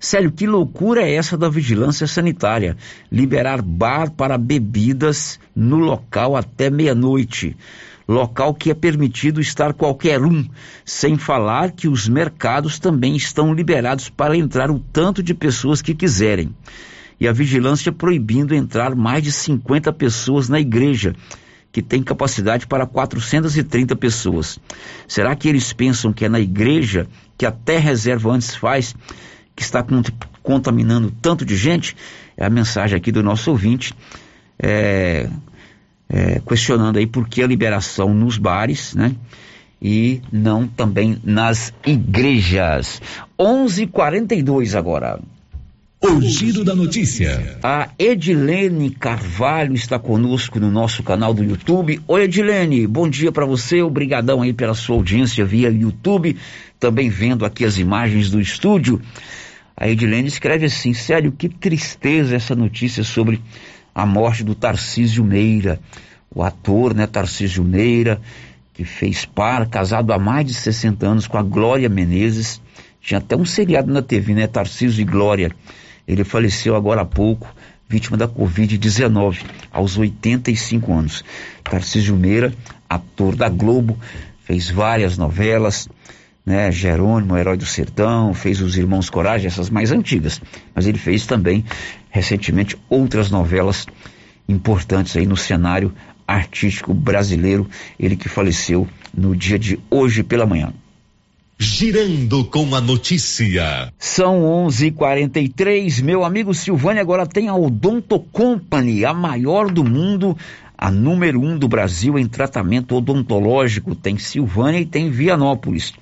Célio, que loucura é essa da vigilância sanitária? Liberar bar para bebidas no local até meia-noite. Local que é permitido estar qualquer um, sem falar que os mercados também estão liberados para entrar o tanto de pessoas que quiserem. E a vigilância proibindo entrar mais de 50 pessoas na igreja, que tem capacidade para 430 pessoas. Será que eles pensam que é na igreja, que até reserva antes faz, que está contaminando tanto de gente? É a mensagem aqui do nosso ouvinte, questionando aí por que a liberação nos bares, né? E não também nas igrejas. 11h42 agora. O Giro da Notícia. A Edilene Carvalho está conosco no nosso canal do YouTube. Oi, Edilene, bom dia para você, obrigadão aí pela sua audiência via YouTube, também vendo aqui as imagens do estúdio. A Edilene escreve assim: Sério, que tristeza essa notícia sobre a morte do Tarcísio Meira, o ator, né, Tarcísio Meira, que fez par, casado há mais de 60 anos com a Glória Menezes. Tinha até um seriado na TV, né, Tarcísio e Glória. Ele faleceu agora há pouco, vítima da Covid-19, aos 85 anos. Tarcísio Meira, ator da Globo, fez várias novelas, né? Jerônimo, Herói do Sertão, fez Os Irmãos Coragem, essas mais antigas. Mas ele fez também, recentemente, outras novelas importantes aí no cenário artístico brasileiro. Ele que faleceu no dia de hoje pela manhã. Girando com a notícia. São 11h43, meu amigo Silvânia. Agora tem a Odonto Company, a maior do mundo, a número 1 do Brasil em tratamento odontológico. Tem Silvânia e tem Vianópolis.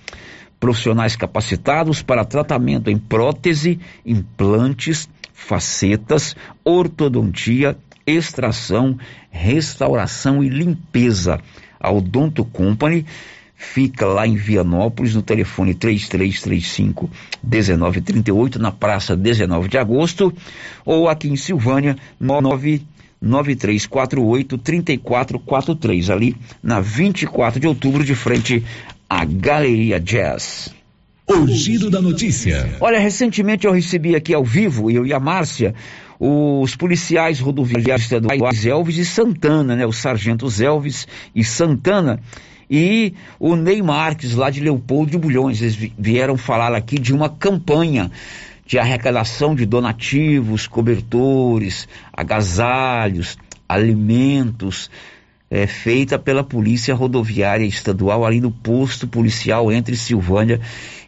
Profissionais capacitados para tratamento em prótese, implantes, facetas, ortodontia, extração, restauração e limpeza. A Odonto Company fica lá em Vianópolis, no telefone 3335-1938, na Praça 19 de Agosto, ou aqui em Silvânia, 99348-3443, ali na 24 de outubro, de frente à Galeria Jazz. O Giro da Notícia. Olha, recentemente eu recebi aqui ao vivo, eu e a Márcia, os policiais rodoviários estaduais Elvis e Santana, né? Os sargentos Elvis e Santana, E o Ney Marques, lá de Leopoldo de Bulhões, eles vieram falar aqui de uma campanha de arrecadação de donativos, cobertores, agasalhos, alimentos, feita pela Polícia Rodoviária Estadual ali no posto policial entre Silvânia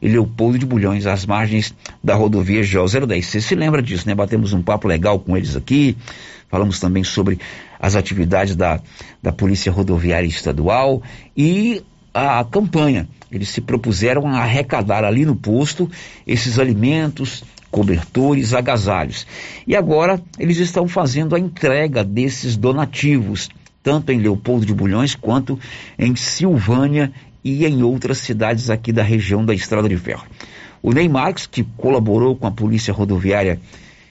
e Leopoldo de Bulhões, às margens da rodovia GO 010. Você se lembra disso, né? Batemos um papo legal com eles aqui, falamos também sobre as atividades da Polícia Rodoviária Estadual e a campanha. Eles se propuseram a arrecadar ali no posto esses alimentos, cobertores, agasalhos, e agora eles estão fazendo a entrega desses donativos tanto em Leopoldo de Bulhões quanto em Silvânia e em outras cidades aqui da região da Estrada de Ferro. O Ney Marques, que colaborou com a Polícia Rodoviária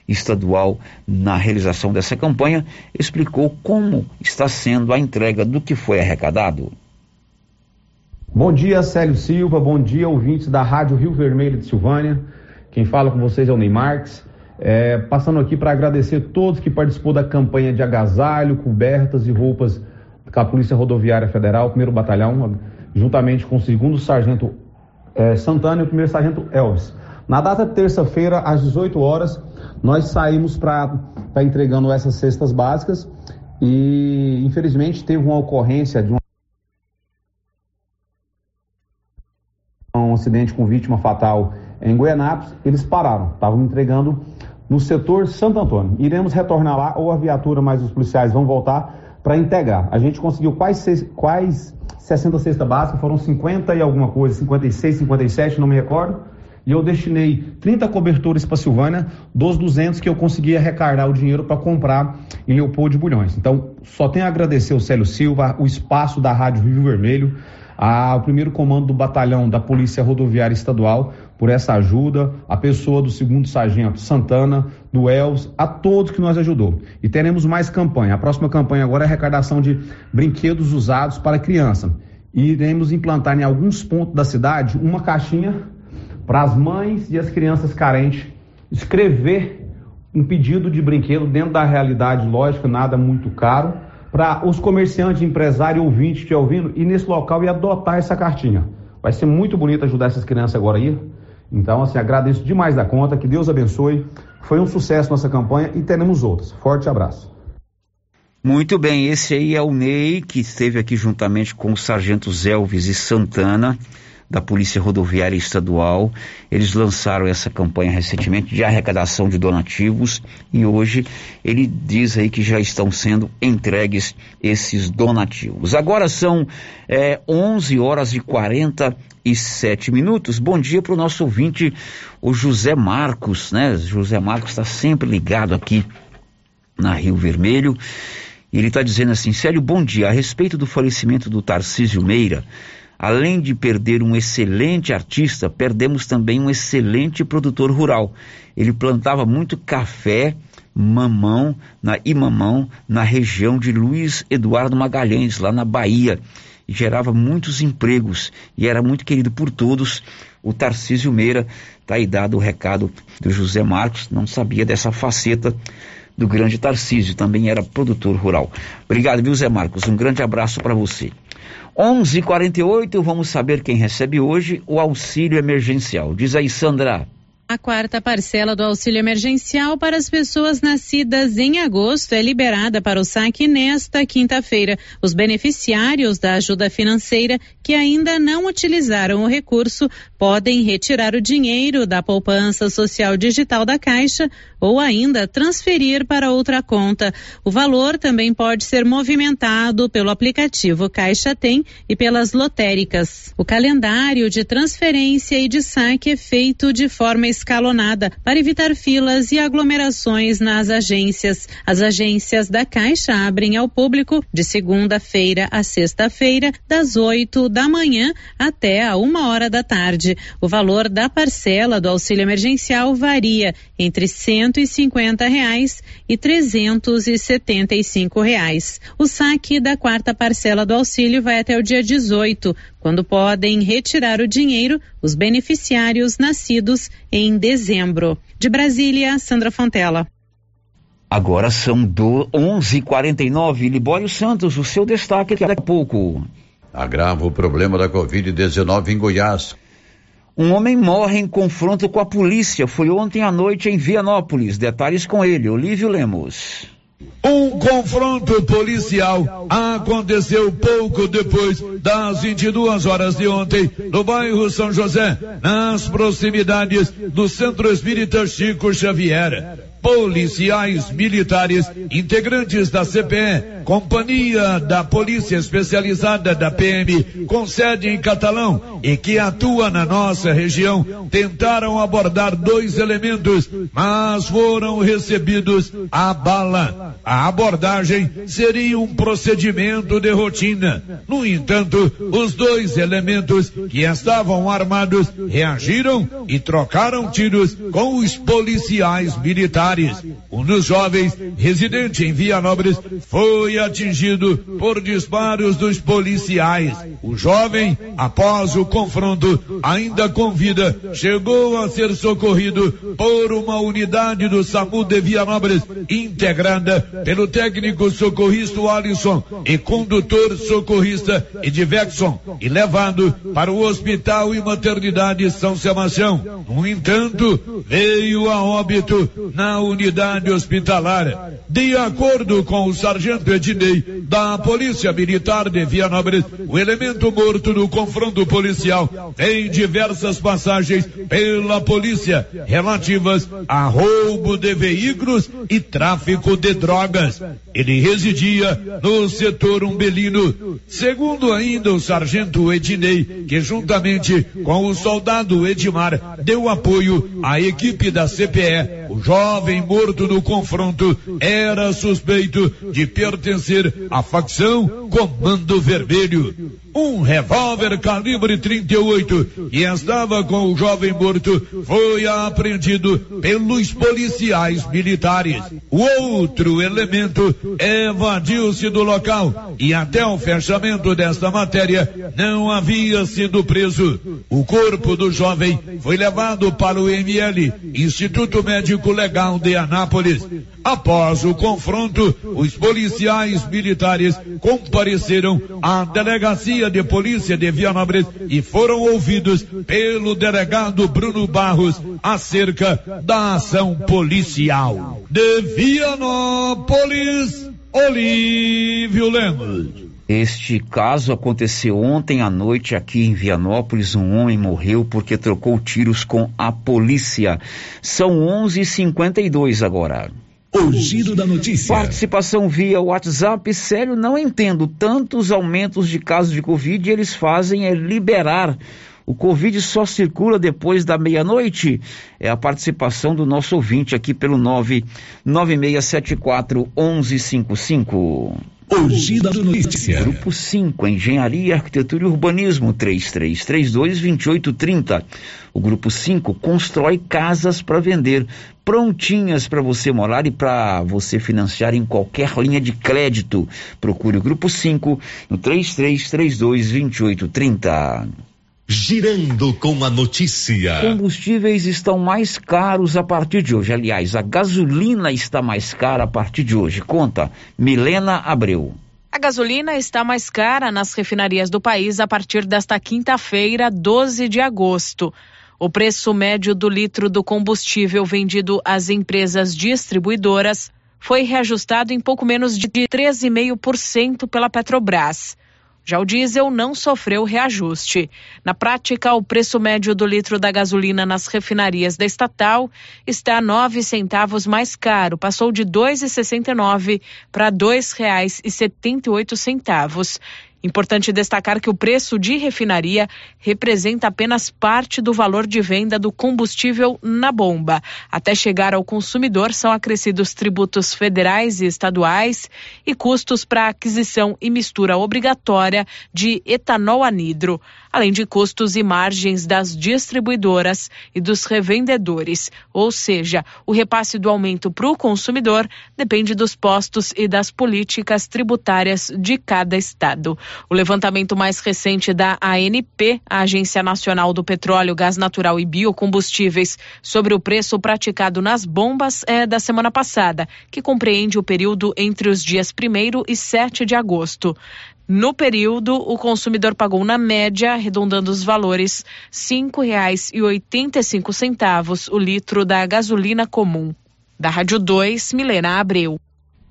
Estadual na realização dessa campanha, explicou como está sendo a entrega do que foi arrecadado. Bom dia, Célio Silva, bom dia, ouvintes da Rádio Rio Vermelho de Silvânia. Quem fala com vocês é o Ney Marques. Passando aqui para agradecer todos que participou da campanha de agasalho, cobertas e roupas com a Polícia Rodoviária Federal, 1º Batalhão, juntamente com o 2º Sargento Santana e o 1º Sargento Elvis. Na data de terça-feira, às 18 horas, nós saímos para estar entregando essas cestas básicas e, infelizmente, teve uma ocorrência de um acidente com vítima fatal em Goianápolis. Eles pararam, estavam entregando no setor Santo Antônio. Iremos retornar lá, ou a viatura, mas os policiais vão voltar para integrar. A gente conseguiu quase 60 cestas básicas, foram 50 e alguma coisa, 56, 57, não me recordo. E eu destinei 30 cobertores para Silvânia, dos 200 que eu consegui arrecadar o dinheiro para comprar em Leopoldo de Bulhões. Então, só tenho a agradecer o Célio Silva, o espaço da Rádio Rio Vermelho, ao 1º Comando do Batalhão da Polícia Rodoviária Estadual por essa ajuda, a pessoa do 2º Sargento Santana, do Elvis, a todos que nos ajudou. E teremos mais campanha. A próxima campanha agora é a arrecadação de brinquedos usados para criança. E iremos implantar em alguns pontos da cidade uma caixinha para as mães e as crianças carentes escrever um pedido de brinquedo dentro da realidade lógica, nada muito caro, para os comerciantes, empresários, ouvintes que ouvindo, ir nesse local e adotar essa cartinha. Vai ser muito bonito ajudar essas crianças agora aí. Então, assim, agradeço demais da conta, que Deus abençoe. Foi um sucesso nossa campanha e teremos outras. Forte abraço. Muito bem, esse aí é o Ney, que esteve aqui juntamente com os sargentos Elvis e Santana, da Polícia Rodoviária Estadual. Eles lançaram essa campanha recentemente de arrecadação de donativos e hoje ele diz aí que já estão sendo entregues esses donativos. Agora são 11h47. Bom dia para o nosso ouvinte, o José Marcos, né? José Marcos está sempre ligado aqui na Rio Vermelho. E ele está dizendo assim: Célio, bom dia. A respeito do falecimento do Tarcísio Meira, além de perder um excelente artista, perdemos também um excelente produtor rural. Ele plantava muito café, mamão, na região de Luiz Eduardo Magalhães, lá na Bahia. E gerava muitos empregos e era muito querido por todos. O Tarcísio Meira, está aí dado o recado do José Marcos, não sabia dessa faceta do grande Tarcísio, também era produtor rural. Obrigado, viu, Zé Marcos? Um grande abraço para você. 11h48, vamos saber quem recebe hoje o auxílio emergencial. Diz aí, Sandra. A quarta parcela do auxílio emergencial para as pessoas nascidas em agosto é liberada para o saque nesta quinta-feira. Os beneficiários da ajuda financeira que ainda não utilizaram o recurso podem retirar o dinheiro da poupança social digital da Caixa ou ainda transferir para outra conta. O valor também pode ser movimentado pelo aplicativo Caixa Tem e pelas lotéricas. O calendário de transferência e de saque é feito de forma escalonada para evitar filas e aglomerações nas agências. As agências da Caixa abrem ao público de segunda-feira a sexta-feira, das 8h até a 13h. O valor da parcela do auxílio emergencial varia entre R$150 e R$375. O saque da quarta parcela do auxílio vai até o dia 18, quando podem retirar o dinheiro os beneficiários nascidos em dezembro. De Brasília, Sandra Fontela. Agora são 11h49, Libório Santos, o seu destaque daqui a pouco. agrava o problema da Covid-19 em Goiás. Um homem morre em confronto com a polícia. Foi ontem à noite em Vianópolis. Detalhes com ele, Olívio Lemos. Um confronto policial aconteceu pouco depois das 22 horas de ontem no bairro São José, nas proximidades do Centro Espírita Chico Xavier. Policiais militares, integrantes da CPE, Companhia da Polícia Especializada da PM, com sede em Catalão e que atua na nossa região, tentaram abordar dois elementos, mas foram recebidos à bala. A abordagem seria um procedimento de rotina. No entanto, os dois elementos que estavam armados reagiram e trocaram tiros com os policiais militares. Um dos jovens, residente em Vianópolis, foi atingido por disparos dos policiais. O jovem, após o confronto, ainda com vida, chegou a ser socorrido por uma unidade do SAMU de Vianópolis, integrada pelo técnico socorrista Alisson e condutor socorrista Edvexon, e levado para o Hospital e Maternidade São Sebastião. No entanto, veio a óbito na unidade hospitalar. De acordo com o sargento Ednei, da Polícia Militar de Vianópolis, o elemento morto no confronto policial tem diversas passagens pela polícia relativas a roubo de veículos e tráfico de drogas. Ele residia no setor umbelino. Segundo ainda o sargento Ednei, que juntamente com o soldado Edmar deu apoio à equipe da CPE, o jovem morto no confronto era suspeito de pertencer à facção Comando Vermelho. Um revólver calibre 38 que estava com o jovem morto foi apreendido pelos policiais militares. O outro elemento evadiu-se do local e até o fechamento desta matéria não havia sido preso. O corpo do jovem foi levado para o IML, Instituto Médico Legal de Anápolis. Após o confronto, os policiais militares compareceram à delegacia de polícia de Vianópolis e foram ouvidos pelo delegado Bruno Barros acerca da ação policial. De Vianópolis, Olívio Lemos. Este caso aconteceu ontem à noite aqui em Vianópolis. Um homem morreu porque trocou tiros com a polícia. São 11h52 agora. O giro da notícia. Participação via WhatsApp. Sério, não entendo. Tantos aumentos de casos de Covid eles fazem é liberar. O Covid só circula depois da meia-noite. É a participação do nosso ouvinte aqui pelo 99674-1155. O giro da notícia. Grupo 5, Engenharia, Arquitetura e Urbanismo, 3332-2830. O Grupo 5 constrói casas para vender, prontinhas para você morar e para você financiar em qualquer linha de crédito. Procure o Grupo 5 no 3332-2830. Girando com a notícia. Combustíveis estão mais caros a partir de hoje. Aliás, a gasolina está mais cara a partir de hoje. Conta, Milena Abreu. A gasolina está mais cara nas refinarias do país a partir desta quinta-feira, 12 de agosto. O preço médio do litro do combustível vendido às empresas distribuidoras foi reajustado em pouco menos de 13,5% pela Petrobras. Já o diesel não sofreu reajuste. Na prática, o preço médio do litro da gasolina nas refinarias da estatal está 9 centavos mais caro, passou de R$ 2,69 para R$ 2,78. Importante destacar que o preço de refinaria representa apenas parte do valor de venda do combustível na bomba. Até chegar ao consumidor, são acrescidos tributos federais e estaduais e custos para aquisição e mistura obrigatória de etanol anidro, além de custos e margens das distribuidoras e dos revendedores. Ou seja, o repasse do aumento para o consumidor depende dos postos e das políticas tributárias de cada estado. O levantamento mais recente da ANP, a Agência Nacional do Petróleo, Gás Natural e Biocombustíveis, sobre o preço praticado nas bombas é da semana passada, que compreende o período entre os dias 1º e 7 de agosto. No período, o consumidor pagou na média, arredondando os valores, R$ 5,85 o litro da gasolina comum. Da Rádio 2, Milena Abreu.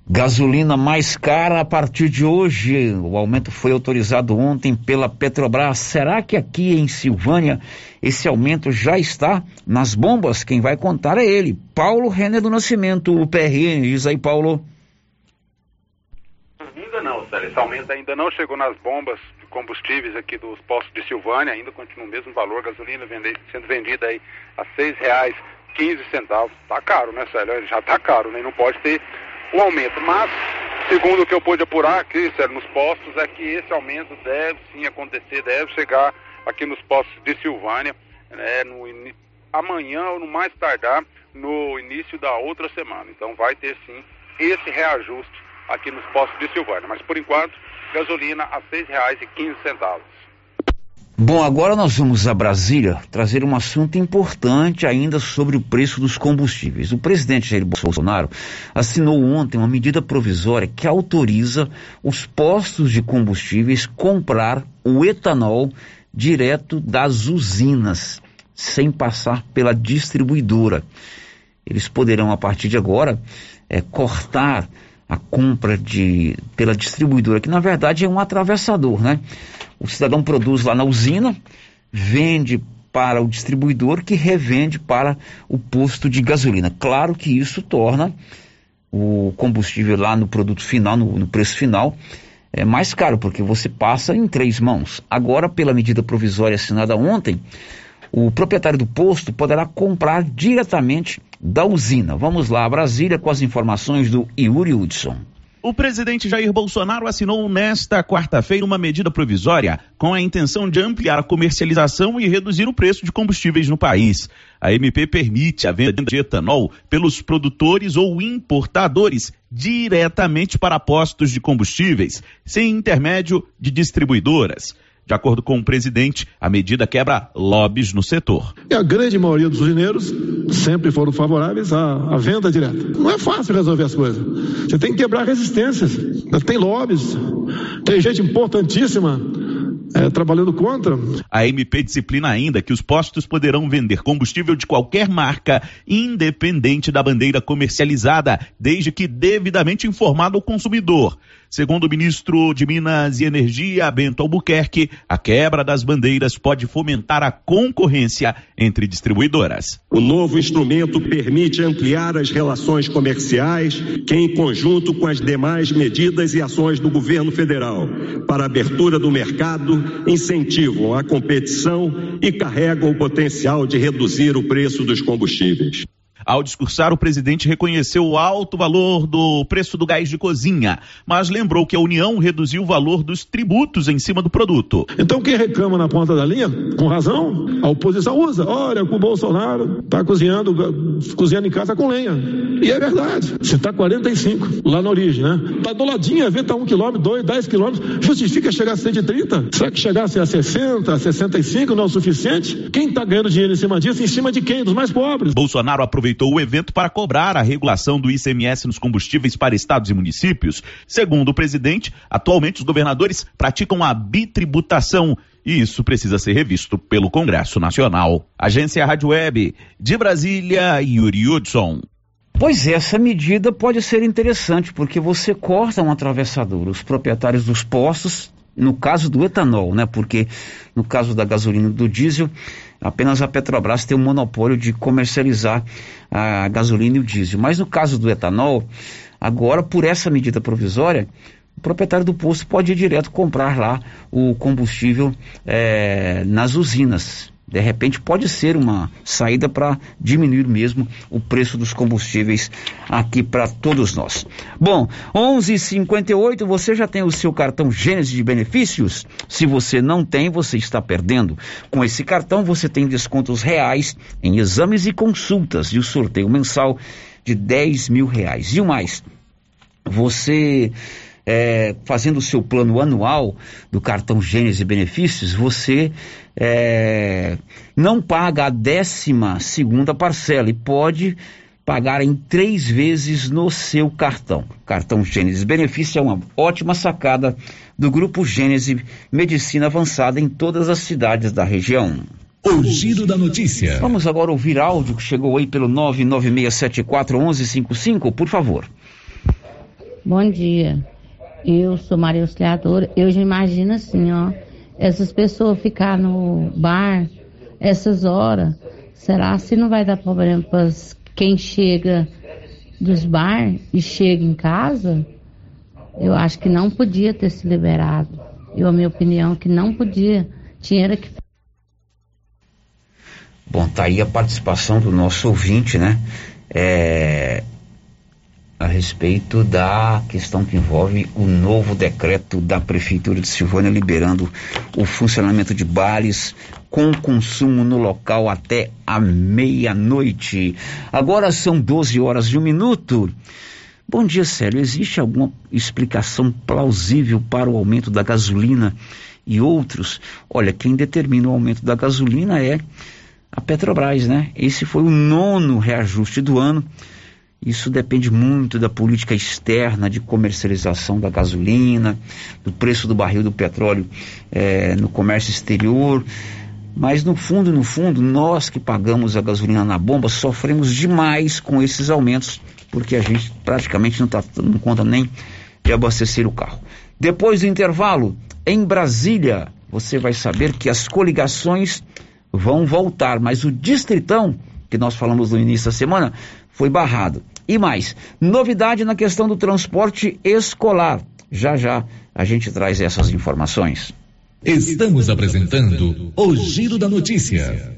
Gasolina mais cara a partir de hoje. O aumento foi autorizado ontem pela Petrobras. Será que aqui em Silvânia esse aumento já está nas bombas? Quem vai contar é ele, Paulo René do Nascimento, o PRN. Diz aí, Paulo. Ainda não, Célio. Esse aumento ainda não chegou nas bombas de combustíveis aqui dos postos de Silvânia. Ainda continua o mesmo valor. Gasolina sendo vendida aí a R$ 6,15. Tá caro, né, Célio? Já tá caro, né? Não pode ter um aumento, mas segundo o que eu pude apurar aqui, Sérgio, nos postos, é que esse aumento deve sim acontecer, deve chegar aqui nos postos de Silvânia, né, amanhã ou no mais tardar, no início da outra semana. Então vai ter sim esse reajuste aqui nos postos de Silvânia, mas por enquanto, gasolina a R$ 6,15. Bom, agora nós vamos a Brasília trazer um assunto importante ainda sobre o preço dos combustíveis. O presidente Jair Bolsonaro assinou ontem uma medida provisória que autoriza os postos de combustíveis comprar o etanol direto das usinas, sem passar pela distribuidora. Eles poderão, a partir de agora, cortar a compra pela distribuidora, que na verdade é um atravessador, né? O cidadão produz lá na usina, vende para o distribuidor, que revende para o posto de gasolina. Claro que isso torna o combustível lá no produto final, no preço final, mais caro, porque você passa em três mãos. Agora, pela medida provisória assinada ontem, o proprietário do posto poderá comprar diretamente da usina. Vamos lá a Brasília com as informações do Yuri Hudson. O presidente Jair Bolsonaro assinou nesta quarta-feira uma medida provisória com a intenção de ampliar a comercialização e reduzir o preço de combustíveis no país. A MP permite a venda de etanol pelos produtores ou importadores diretamente para postos de combustíveis, sem intermédio de distribuidoras. De acordo com o presidente, a medida quebra lobbies no setor. E a grande maioria dos usineiros sempre foram favoráveis à venda direta. Não é fácil resolver as coisas. Você tem que quebrar resistências. Tem lobbies, tem gente importantíssima trabalhando contra. A MP disciplina ainda que os postos poderão vender combustível de qualquer marca, independente da bandeira comercializada, desde que devidamente informado ao consumidor. Segundo o ministro de Minas e Energia, Bento Albuquerque, a quebra das bandeiras pode fomentar a concorrência entre distribuidoras. O novo instrumento permite ampliar as relações comerciais, que em conjunto com as demais medidas e ações do governo federal para a abertura do mercado, incentivam a competição e carregam o potencial de reduzir o preço dos combustíveis. Ao discursar, o presidente reconheceu o alto valor do preço do gás de cozinha, mas lembrou que a União reduziu o valor dos tributos em cima do produto. Então quem reclama na ponta da linha, com razão, a oposição usa. Olha, o Bolsonaro está cozinhando em casa com lenha. E é verdade. Se está 45, lá na origem, né? Está do ladinho, inventa 1 km, 2, 10 km. Justifica chegar a 130? Será que chegasse a 60, a 65 não é o suficiente? Quem está ganhando dinheiro em cima disso? Em cima de quem? Dos mais pobres. Bolsonaro aproveitou o evento para cobrar a regulação do ICMS nos combustíveis para estados e municípios. Segundo o presidente, atualmente os governadores praticam a bitributação e isso precisa ser revisto pelo Congresso Nacional. Agência Rádio Web de Brasília, Yuri Hudson. Pois é, essa medida pode ser interessante porque você corta um atravessador. Os proprietários dos postos, no caso do etanol, né? Porque no caso da gasolina e do diesel, apenas a Petrobras tem o monopólio de comercializar a gasolina e o diesel. Mas no caso do etanol, agora por essa medida provisória, o proprietário do posto pode ir direto comprar lá o combustível nas usinas. De repente pode ser uma saída para diminuir mesmo o preço dos combustíveis aqui para todos nós. Bom, 11h58, você já tem o seu cartão Gênesis de benefícios? Se você não tem, você está perdendo. Com esse cartão você tem descontos reais em exames e consultas e o sorteio mensal de R$ 10.000. E o mais, você fazendo o seu plano anual do cartão Gênesis e Benefícios, você não paga a 12ª parcela e pode pagar em 3 vezes no seu cartão. Cartão Gênese Benefício é uma ótima sacada do Grupo Gênese Medicina Avançada em todas as cidades da região. O giro da notícia. Vamos agora ouvir áudio que chegou aí pelo 996741155, por favor. Bom dia, eu sou Maria Auxiliadora. Eu já imagino assim, ó, essas pessoas ficar no bar essas horas, será se não vai dar problema para quem chega dos bar e chega em casa? Eu acho que não podia ter se liberado. Eu, a minha opinião, que não podia. Tinha que... Bom, tá aí a participação do nosso ouvinte, né? A respeito da questão que envolve o novo decreto da Prefeitura de Silvânia liberando o funcionamento de bares com consumo no local até a meia-noite. Agora são 12:01. Bom dia, Célio. Existe alguma explicação plausível para o aumento da gasolina e outros? Olha, quem determina o aumento da gasolina é a Petrobras, né? Esse foi o 9º reajuste do ano. Isso depende muito da política externa de comercialização da gasolina, do preço do barril do petróleo no comércio exterior. Mas no fundo, nós que pagamos a gasolina na bomba sofremos demais com esses aumentos, porque a gente praticamente não conta nem de abastecer o carro. Depois do intervalo, em Brasília, você vai saber que as coligações vão voltar, mas o distritão, que nós falamos no início da semana, foi barrado. E mais, novidade na questão do transporte escolar. Já a gente traz essas informações. Estamos apresentando o Giro da Notícia.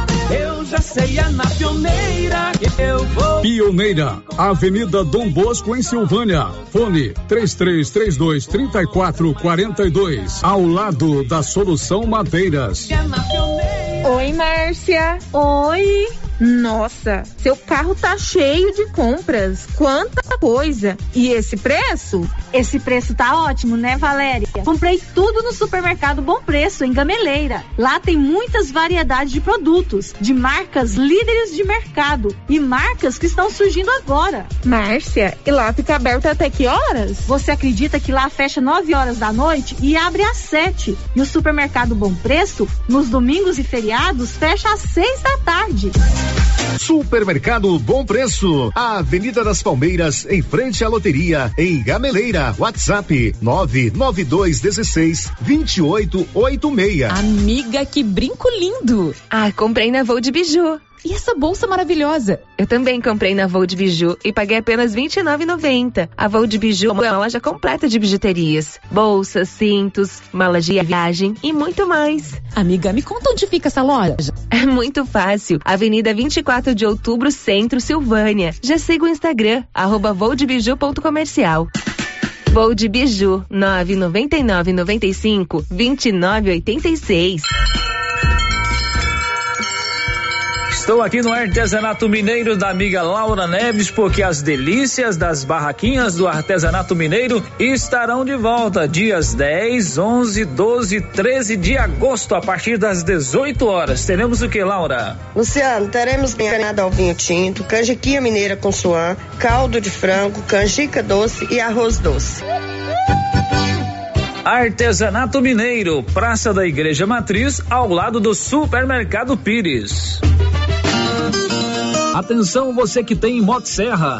Eu já sei, é na Pioneira que eu vou. Pioneira, Avenida Dom Bosco, em Silvânia. Fone 3332-3442, ao lado da Solução Madeiras. Oi, Márcia. Oi. Nossa, seu carro tá cheio de compras, quanta coisa, e esse preço? Esse preço tá ótimo, né, Valéria? Comprei tudo no supermercado Bom Preço, em Gameleira. Lá tem muitas variedades de produtos, de marcas líderes de mercado e marcas que estão surgindo agora. Márcia, e lá fica aberto até que horas? Você acredita que lá fecha 9 horas da noite e abre às 7, e o supermercado Bom Preço, nos domingos e feriados, fecha às 6 da tarde. Supermercado Bom Preço, a Avenida das Palmeiras, em frente à loteria, em Gameleira. WhatsApp 992162886. Amiga, que brinco lindo! Ah, comprei na Voo de Biju. E essa bolsa maravilhosa? Eu também comprei na Voo de Biju e paguei apenas R$ 29,90. A Voo de Biju é uma loja completa de bijuterias, bolsas, cintos, malas de viagem e muito mais. Amiga, me conta onde fica essa loja? É muito fácil. Avenida 24 de Outubro, Centro, Silvânia. Já siga o Instagram, @voodebiju.comercial. Voo de Biju, 99995-2986. Estou aqui no Artesanato Mineiro da amiga Laura Neves, porque as delícias das barraquinhas do Artesanato Mineiro estarão de volta dias 10, 11, 12 e 13 de agosto, a partir das 18 horas. Teremos o que, Laura? Luciano, teremos empanada ao vinho tinto, canjiquinha mineira com suã, caldo de frango, canjica doce e arroz doce. Artesanato Mineiro, Praça da Igreja Matriz, ao lado do Supermercado Pires. Atenção, você que tem motosserra,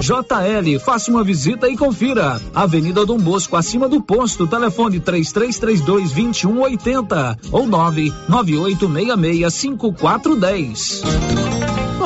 JL, faça uma visita e confira. Avenida Dom Bosco, acima do posto, telefone 3332-2180 ou 99866-5410. Com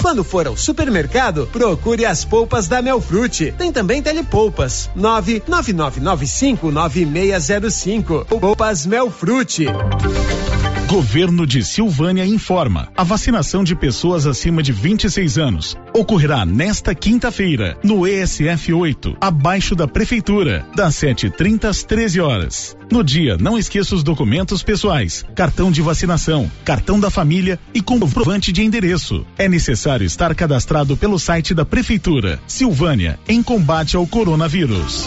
Quando for ao supermercado, procure as polpas da Melfrute. Tem também telepolpas, 999959605. Polpas Melfrute. Governo de Silvânia informa. A vacinação de pessoas acima de 26 anos ocorrerá nesta quinta-feira, no ESF 8, abaixo da Prefeitura, das 7h30 às 13h. No dia, não esqueça os documentos pessoais, cartão de vacinação, cartão da família e comprovante de endereço. É necessário estar cadastrado pelo site da Prefeitura. Silvânia, em combate ao coronavírus.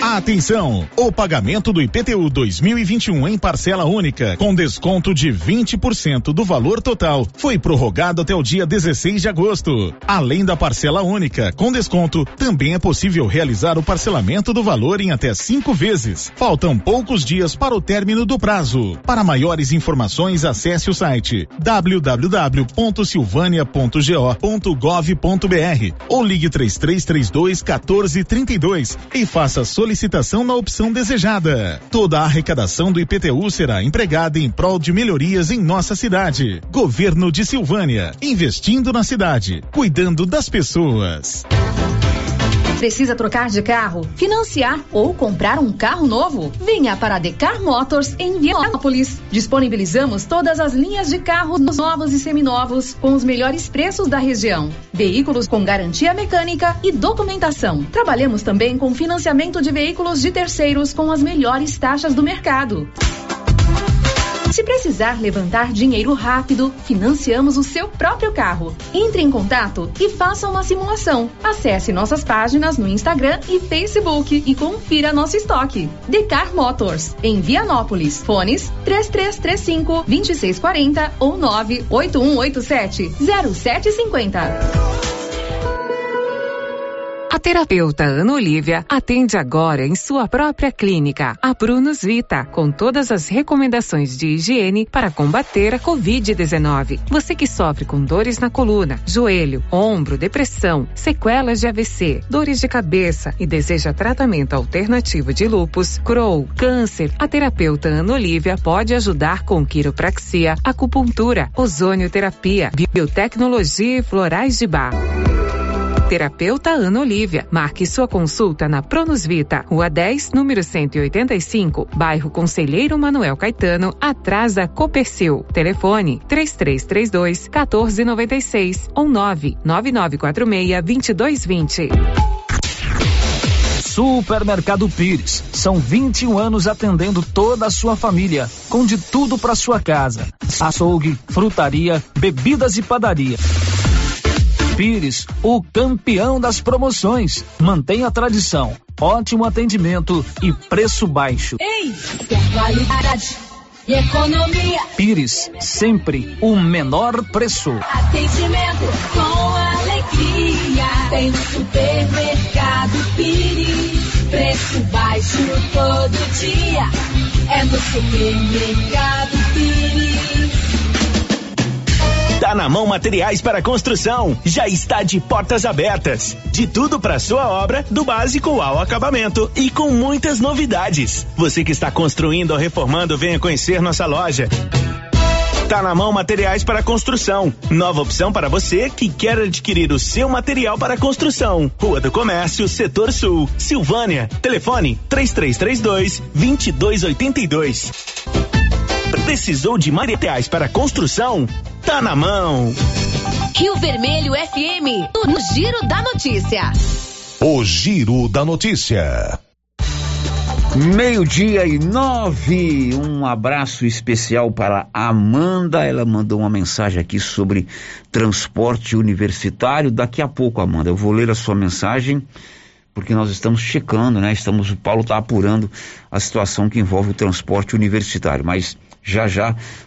Atenção! O pagamento do IPTU 2021 em parcela única, com desconto de 20% do valor total, foi prorrogado até o dia 16 de agosto. Além da parcela única, com desconto, também é possível realizar o parcelamento do valor em até 5 vezes. Faltam poucos dias para o término do prazo. Para maiores informações, acesse o site www.silvania.go.gov.br ou ligue 3332-1432 e faça solicitação na opção desejada. Toda a arrecadação do IPTU será empregada em prol de melhorias em nossa cidade. Governo de Silvânia, investindo na cidade, cuidando das pessoas. Precisa trocar de carro, financiar ou comprar um carro novo? Venha para a Decar Motors em Vianópolis. Disponibilizamos todas as linhas de carros novos e seminovos com os melhores preços da região. Veículos com garantia mecânica e documentação. Trabalhamos também com financiamento de veículos de terceiros com as melhores taxas do mercado. Se precisar levantar dinheiro rápido, financiamos o seu próprio carro. Entre em contato e faça uma simulação. Acesse nossas páginas no Instagram e Facebook e confira nosso estoque. Decar Motors, em Vianópolis. Fones 3335-2640 ou 98187-0750. A terapeuta Ana Olívia atende agora em sua própria clínica, a Prunus Vita, com todas as recomendações de higiene para combater a Covid-19. Você que sofre com dores na coluna, joelho, ombro, depressão, sequelas de AVC, dores de cabeça e deseja tratamento alternativo de lúpus, Crohn, câncer, a terapeuta Ana Olívia pode ajudar com quiropraxia, acupuntura, ozonioterapia, biotecnologia e florais de Bach. Terapeuta Ana Olívia. Marque sua consulta na Prunus Vita, Rua 10, número 185, bairro Conselheiro Manuel Caetano, atrás da Copercil. Telefone 3332-1496 ou 99946-2220. Supermercado Pires. São 21 anos atendendo toda a sua família, com de tudo para sua casa: açougue, frutaria, bebidas e padaria. Pires, o campeão das promoções. Mantém a tradição, ótimo atendimento e preço baixo. Ei, qualidade e economia. Pires, sempre o menor preço. Atendimento com alegria. Tem supermercado Pires, preço baixo todo dia. É no supermercado Pires. Tá na mão materiais para construção, já está de portas abertas. De tudo para sua obra, do básico ao acabamento e com muitas novidades. Você que está construindo ou reformando, venha conhecer nossa loja. Tá na Mão Materiais para Construção. Nova opção para você que quer adquirir o seu material para construção. Rua do Comércio, Setor Sul, Silvânia. Telefone 3332-2282. Precisou de materiais para construção? Tá na mão. Rio Vermelho FM, no Giro da Notícia. O Giro da Notícia. 12:09. Um abraço especial para Amanda. Ela mandou uma mensagem aqui sobre transporte universitário. Daqui a pouco, Amanda, eu vou ler a sua mensagem, porque nós estamos checando, né? O Paulo está apurando a situação que envolve o transporte universitário, mas já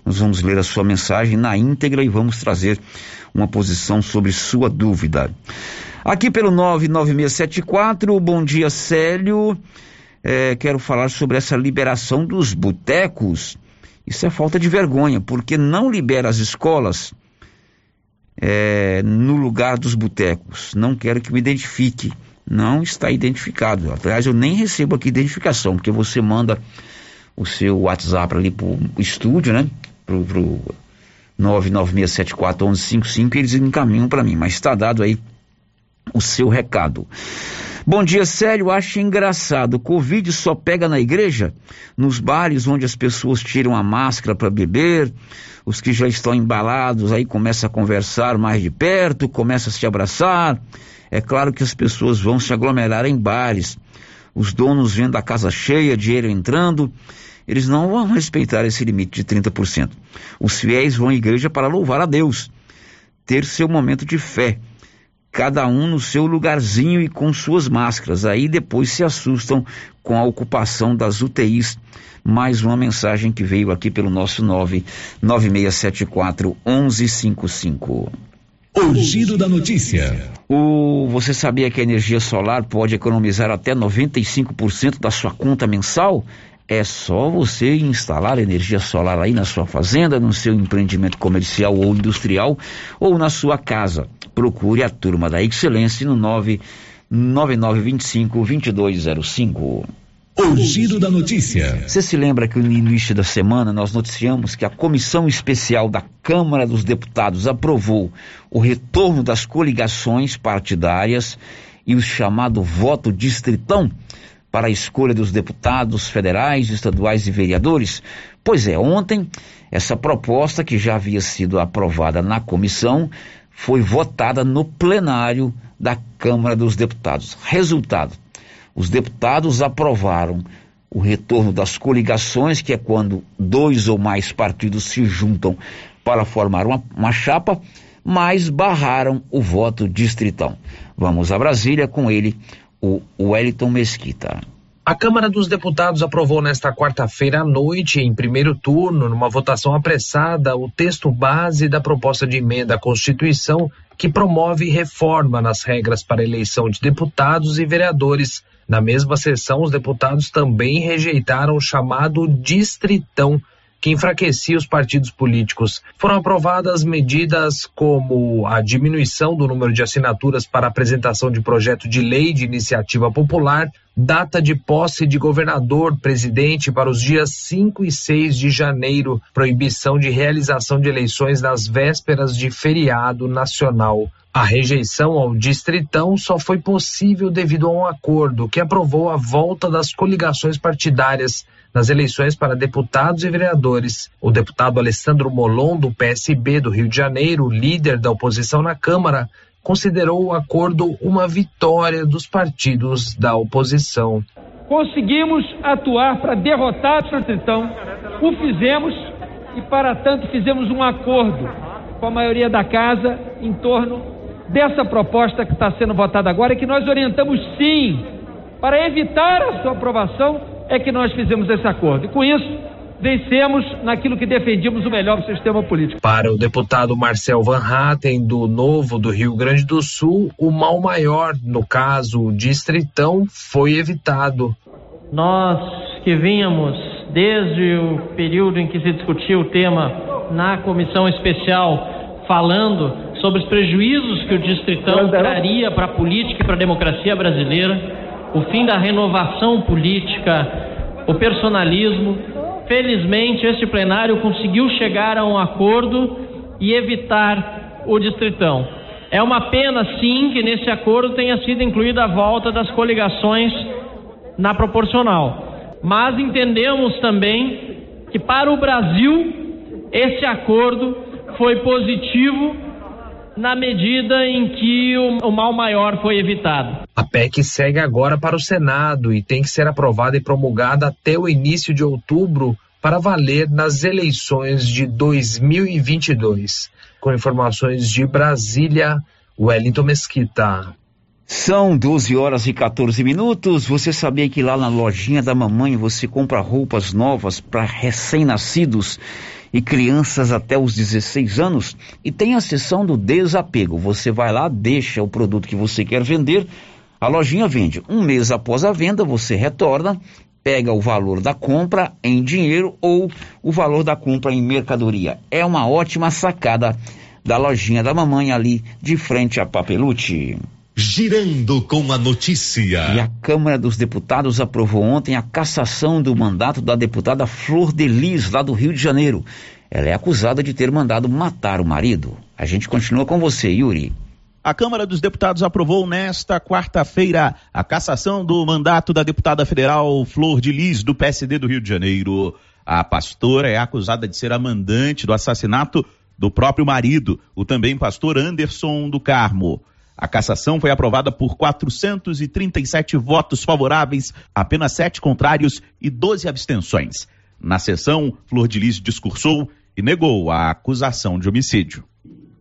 nós vamos ler a sua mensagem na íntegra e vamos trazer uma posição sobre sua dúvida. Aqui pelo 99674, bom dia, Célio. Quero falar sobre essa liberação dos botecos. Isso é falta de vergonha, porque não libera as escolas no lugar dos botecos. Não quero que me identifique. Não está identificado. Aliás, eu nem recebo aqui identificação, porque você manda o seu WhatsApp ali pro estúdio, né? Pro 996741155, eles encaminham para mim, mas está dado aí o seu recado. Bom dia, Célio. Acho engraçado. Covid só pega na igreja, nos bares onde as pessoas tiram a máscara para beber, os que já estão embalados aí começam a conversar mais de perto, começam a se abraçar. É claro que as pessoas vão se aglomerar em bares. Os donos vendo a casa cheia, dinheiro entrando, eles não vão respeitar esse limite de 30%. Os fiéis vão à igreja para louvar a Deus, ter seu momento de fé, cada um no seu lugarzinho e com suas máscaras. Aí depois se assustam com a ocupação das UTIs. Mais uma mensagem que veio aqui pelo nosso 996741155. O Giro da Notícia. Você sabia que a energia solar pode economizar até 95% da sua conta mensal? É só você instalar energia solar aí na sua fazenda, no seu empreendimento comercial ou industrial, ou na sua casa. Procure a Turma da Excelência no 99925-2205. O Giro da Notícia. Você se lembra que no início da semana nós noticiamos que a Comissão Especial da Câmara dos Deputados aprovou o retorno das coligações partidárias e o chamado voto distritão para a escolha dos deputados federais, estaduais e vereadores? Pois é, ontem essa proposta, que já havia sido aprovada na comissão, foi votada no plenário da Câmara dos Deputados. Resultado: os deputados aprovaram o retorno das coligações, que é quando dois ou mais partidos se juntam para formar uma chapa, mas barraram o voto distritão. Vamos a Brasília com ele, o Wellington Mesquita. A Câmara dos Deputados aprovou nesta quarta-feira à noite, em primeiro turno, numa votação apressada, o texto base da proposta de emenda à Constituição que promove reforma nas regras para eleição de deputados e vereadores. Na mesma sessão, os deputados também rejeitaram o chamado distritão, que enfraquecia os partidos políticos. Foram aprovadas medidas como a diminuição do número de assinaturas para apresentação de projeto de lei de iniciativa popular, data de posse de governador, presidente para os dias 5 e 6 de janeiro, proibição de realização de eleições nas vésperas de feriado nacional. A rejeição ao distritão só foi possível devido a um acordo que aprovou a volta das coligações partidárias nas eleições para deputados e vereadores. O deputado Alessandro Molon, do PSB do Rio de Janeiro, líder da oposição na Câmara, considerou o acordo uma vitória dos partidos da oposição. Conseguimos atuar para derrotar o distritão, o fizemos e, para tanto, fizemos um acordo com a maioria da casa em torno dessa proposta que está sendo votada agora, e que nós orientamos sim, para evitar a sua aprovação, é que nós fizemos esse acordo. E com isso, vencemos naquilo que defendíamos, o melhor sistema político. Para o deputado Marcel Van Hatten, do Novo do Rio Grande do Sul, o mal maior, no caso o distritão, foi evitado. Nós que vínhamos desde o período em que se discutiu o tema na comissão especial, falando sobre os prejuízos que o distritão traria para a política e para a democracia brasileira, o fim da renovação política, o personalismo, felizmente este plenário conseguiu chegar a um acordo e evitar o distritão. É uma pena, sim, que nesse acordo tenha sido incluída a volta das coligações na proporcional. Mas entendemos também que para o Brasil esse acordo foi positivo na medida em que o mal maior foi evitado. A PEC segue agora para o Senado e tem que ser aprovada e promulgada até o início de outubro para valer nas eleições de 2022. Com informações de Brasília, Wellington Mesquita. São 12:14. Você sabia que lá na lojinha da mamãe você compra roupas novas para recém-nascidos e crianças até os 16 anos? E tem a seção do desapego. Você vai lá, deixa o produto que você quer vender, a lojinha vende. Um mês após a venda, você retorna, pega o valor da compra em dinheiro ou o valor da compra em mercadoria. É uma ótima sacada da lojinha da mamãe ali de frente à Papelute. Girando com a notícia. E a Câmara dos Deputados aprovou ontem a cassação do mandato da deputada Flor de Lis, lá do Rio de Janeiro. Ela é acusada de ter mandado matar o marido. A gente continua com você, Yuri. A Câmara dos Deputados aprovou nesta quarta-feira a cassação do mandato da deputada federal Flor de Lis, do PSD do Rio de Janeiro. A pastora é acusada de ser a mandante do assassinato do próprio marido, o também pastor Anderson do Carmo. A cassação foi aprovada por 437 votos favoráveis, apenas 7 contrários e 12 abstenções. Na sessão, Flor de Lis discursou e negou a acusação de homicídio.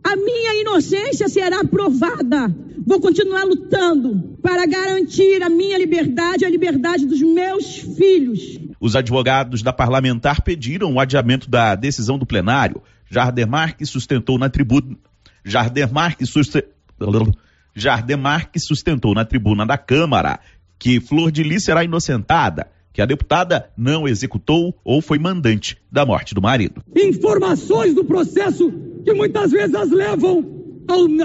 A minha inocência será provada. Vou continuar lutando para garantir a minha liberdade e a liberdade dos meus filhos. Os advogados da parlamentar pediram o adiamento da decisão do plenário. Jardim Marques sustentou na tribuna da Câmara que Flor de Lis será inocentada, que a deputada não executou ou foi mandante da morte do marido. Informações do processo que muitas vezes as levam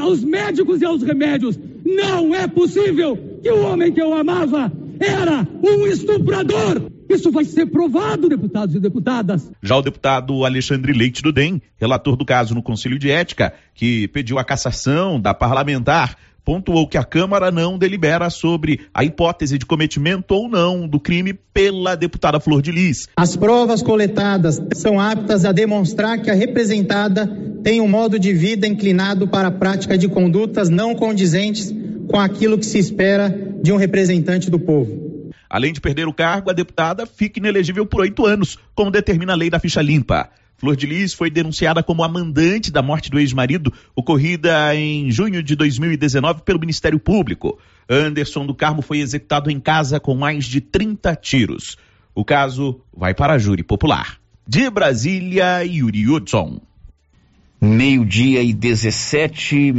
aos médicos e aos remédios. Não é possível que o homem que eu amava era um estuprador. Isso vai ser provado, deputados e deputadas. Já o deputado Alexandre Leite do DEM, relator do caso no Conselho de Ética, que pediu a cassação da parlamentar, pontuou que a Câmara não delibera sobre a hipótese de cometimento ou não do crime pela deputada Flor de Lis. As provas coletadas são aptas a demonstrar que a representada tem um modo de vida inclinado para a prática de condutas não condizentes com aquilo que se espera de um representante do povo. Além de perder o cargo, a deputada fica inelegível por 8 anos, como determina a lei da ficha limpa. Flor de Lis foi denunciada como a mandante da morte do ex-marido, ocorrida em junho de 2019 pelo Ministério Público. Anderson do Carmo foi executado em casa com mais de 30 tiros. O caso vai para a júri popular. De Brasília, Yuri Hudson. Meio-dia e 17,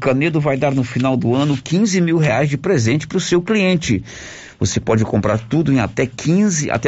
Canedo vai dar no final do ano R$15 mil de presente para o seu cliente. Você pode comprar tudo em até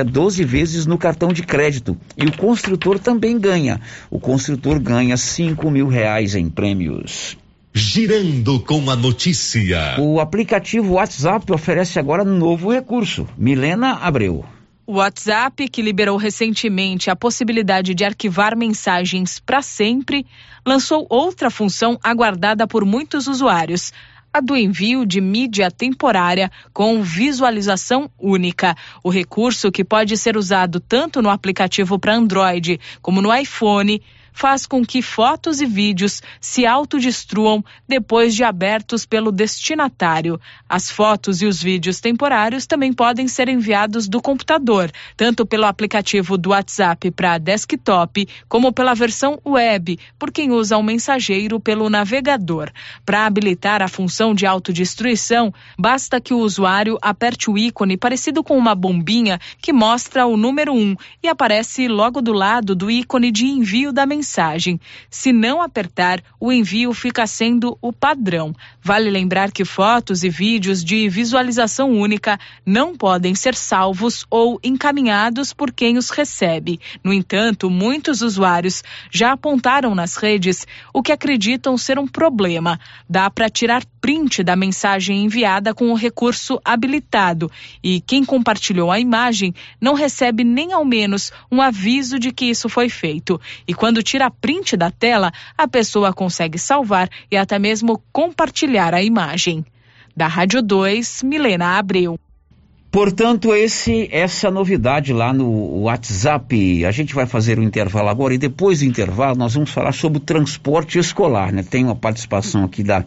12 vezes no cartão de crédito. E o construtor também ganha. O construtor ganha R$5 mil em prêmios. Girando com a notícia. O aplicativo WhatsApp oferece agora novo recurso. Milena Abreu. O WhatsApp, que liberou recentemente a possibilidade de arquivar mensagens para sempre, lançou outra função aguardada por muitos usuários, a do envio de mídia temporária com visualização única. O recurso, que pode ser usado tanto no aplicativo para Android como no iPhone, faz com que fotos e vídeos se autodestruam depois de abertos pelo destinatário. As fotos e os vídeos temporários também podem ser enviados do computador, tanto pelo aplicativo do WhatsApp para desktop, como pela versão web, por quem usa o mensageiro pelo navegador. Para habilitar a função de autodestruição, basta que o usuário aperte o ícone parecido com uma bombinha que mostra o número 1 e aparece logo do lado do ícone de envio da mensagem. mensagem. Se não apertar, o envio fica sendo o padrão. Vale lembrar que fotos e vídeos de visualização única não podem ser salvos ou encaminhados por quem os recebe. No entanto, muitos usuários já apontaram nas redes o que acreditam ser um problema. Dá para tirar print da mensagem enviada com o recurso habilitado e quem compartilhou a imagem não recebe nem ao menos um aviso de que isso foi feito. E quando tira print da tela, a pessoa consegue salvar e até mesmo compartilhar a imagem. Da Rádio 2, Milena Abreu. Portanto, essa novidade lá no WhatsApp. A gente vai fazer um intervalo agora e depois do intervalo nós vamos falar sobre o transporte escolar, né? Tem uma participação aqui da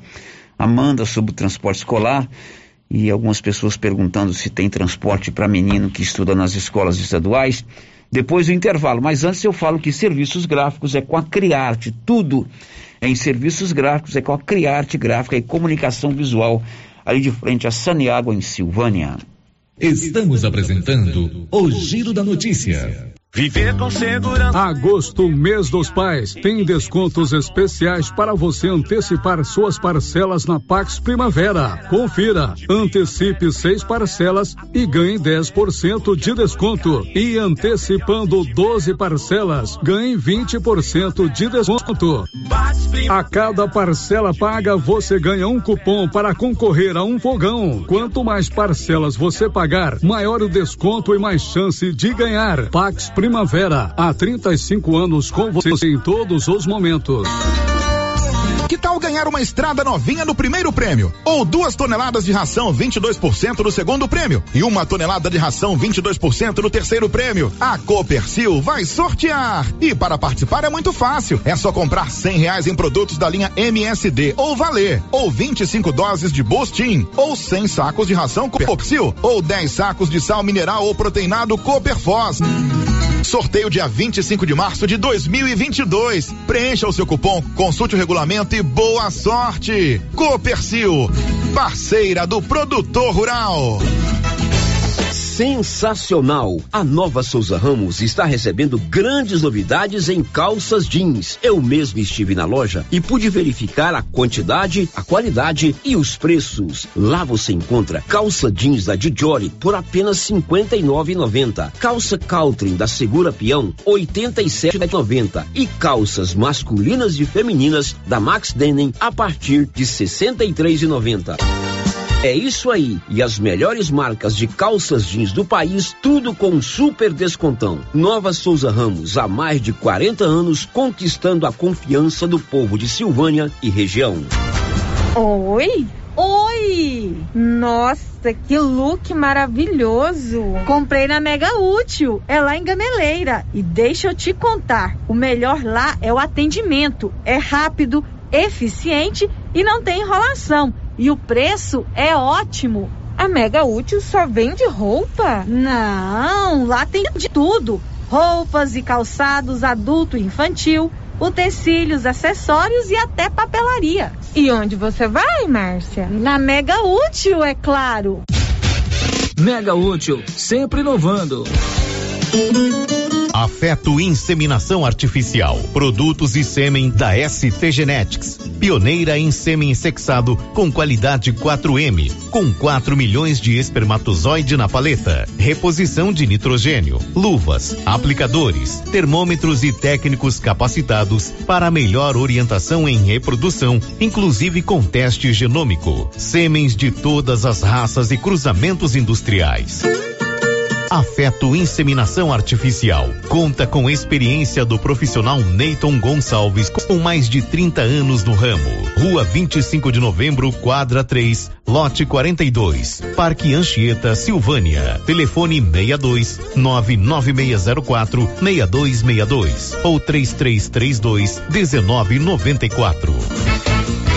Amanda sobre o transporte escolar e algumas pessoas perguntando se tem transporte para menino que estuda nas escolas estaduais. Depois do intervalo, mas antes eu falo que serviços gráficos é com a Criarte, tudo é em serviços gráficos, é com a Criarte Gráfica e Comunicação Visual, ali de frente a Saniago, em Silvânia. Estamos apresentando o Giro da Notícia. Viver com segurança. Agosto, mês dos pais, tem descontos especiais para você antecipar suas parcelas na Pax Primavera. Confira, antecipe 6 parcelas e ganhe 10% de desconto. E antecipando 12 parcelas, ganhe 20% de desconto. A cada parcela paga, você ganha um cupom para concorrer a um fogão. Quanto mais parcelas você pagar, maior o desconto e mais chance de ganhar. Pax Primavera, há 35 anos com você em todos os momentos. Que tal ganhar uma estrada novinha no primeiro prêmio? Ou 2 toneladas de ração 22% no segundo prêmio? E 1 tonelada de ração 22% no terceiro prêmio? A Copercil vai sortear! E para participar é muito fácil. É só comprar R$100 em produtos da linha MSD ou Valer, ou 25 doses de Bostin, ou 100 sacos de ração Copercil, ou 10 sacos de sal mineral ou proteinado Cooperfos. Sorteio dia 25 de março de 2022. Preencha o seu cupom, consulte o regulamento e boa sorte. Copercil, parceira do produtor rural. Sensacional! A nova Souza Ramos está recebendo grandes novidades em calças jeans. Eu mesmo estive na loja e pude verificar a quantidade, a qualidade e os preços. Lá você encontra calça jeans da Dijori por apenas R$59,90, calça Caltrim da Segura Peão R$87,90 e calças masculinas e femininas da Max Denim a partir de R$63,90. É isso aí, e as melhores marcas de calças jeans do país, tudo com um super descontão. Nova Souza Ramos, há mais de 40 anos, conquistando a confiança do povo de Silvânia e região. Oi! Oi! Nossa, que look maravilhoso! Comprei na Mega Útil, é lá em Gameleira. E deixa eu te contar, o melhor lá é o atendimento. É rápido, eficiente e não tem enrolação. E o preço é ótimo. A Mega Útil só vende roupa? Não, lá tem de tudo. Roupas e calçados adulto e infantil, utensílios, acessórios e até papelaria. E onde você vai, Márcia? Na Mega Útil, é claro. Mega Útil, sempre inovando. Afeto e inseminação artificial. Produtos e sêmen da ST Genetics. Pioneira em sêmen sexado com qualidade 4M, com 4 milhões de espermatozoide na paleta. Reposição de nitrogênio, luvas, aplicadores, termômetros e técnicos capacitados para melhor orientação em reprodução, inclusive com teste genômico. Sêmens de todas as raças e cruzamentos industriais. Afeto Inseminação Artificial conta com experiência do profissional Neyton Gonçalves, com mais de 30 anos no ramo. Rua 25 de Novembro, quadra 3, lote 42, Parque Anchieta, Silvânia. Telefone 62996046262 ou 3332-1994.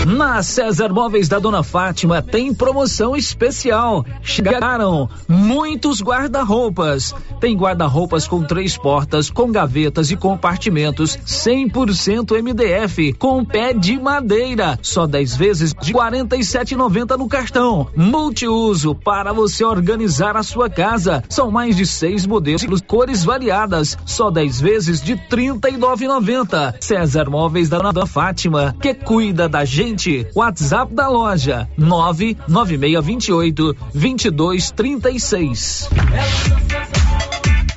Na César Móveis da Dona Fátima tem promoção especial. Chegaram muitos guarda-roupas. Tem guarda-roupas com 3 portas, com gavetas e compartimentos 100% MDF, com pé de madeira. Só 10 vezes de R$47,90 no cartão. Multiuso para você organizar a sua casa. São mais de 6 modelos, cores variadas. Só 10 vezes de R$39,90. César Móveis da Dona Fátima, que cuida da gente. WhatsApp da loja 99628-2236.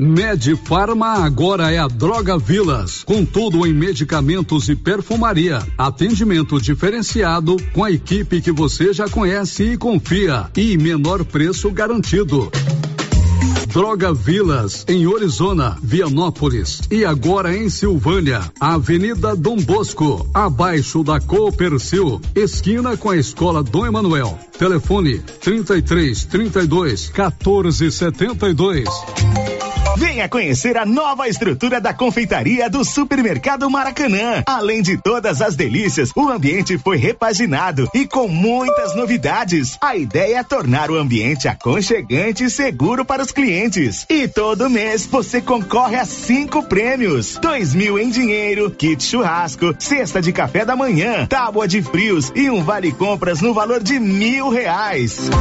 Medifarma agora é a Droga Vilas, com tudo em medicamentos e perfumaria. Atendimento diferenciado com a equipe que você já conhece e confia, e menor preço garantido. Droga Vilas, em Orizona, Vianópolis e agora em Silvânia, Avenida Dom Bosco, abaixo da Coopercil, esquina com a Escola Dom Emanuel. Telefone 3332 1472. Venha conhecer a nova estrutura da confeitaria do Supermercado Maracanã. Além de todas as delícias, o ambiente foi repaginado e com muitas novidades. A ideia é tornar o ambiente aconchegante e seguro para os clientes. E todo mês você concorre a 5 prêmios: 2.000 em dinheiro, kit churrasco, cesta de café da manhã, tábua de frios e um vale compras no valor de R$1.000.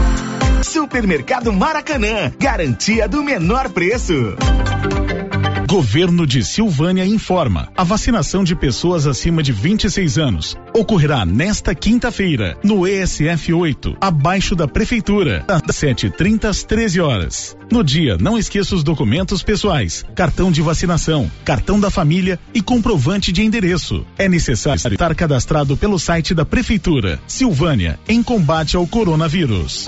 Supermercado Maracanã, garantia do menor preço. Governo de Silvânia informa: a vacinação de pessoas acima de 26 anos ocorrerá nesta quinta-feira no ESF 8, abaixo da prefeitura, das 7h30 às 13h. No dia, não esqueça os documentos pessoais, cartão de vacinação, cartão da família e comprovante de endereço. É necessário estar cadastrado pelo site da prefeitura. Silvânia, em combate ao coronavírus.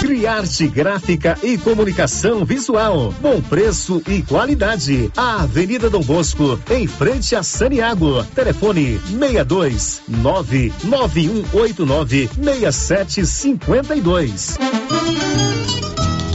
Criarte Gráfica e Comunicação Visual. Bom preço e qualidade. A Avenida Dom Bosco, em frente a Santiago. Telefone 62991896752.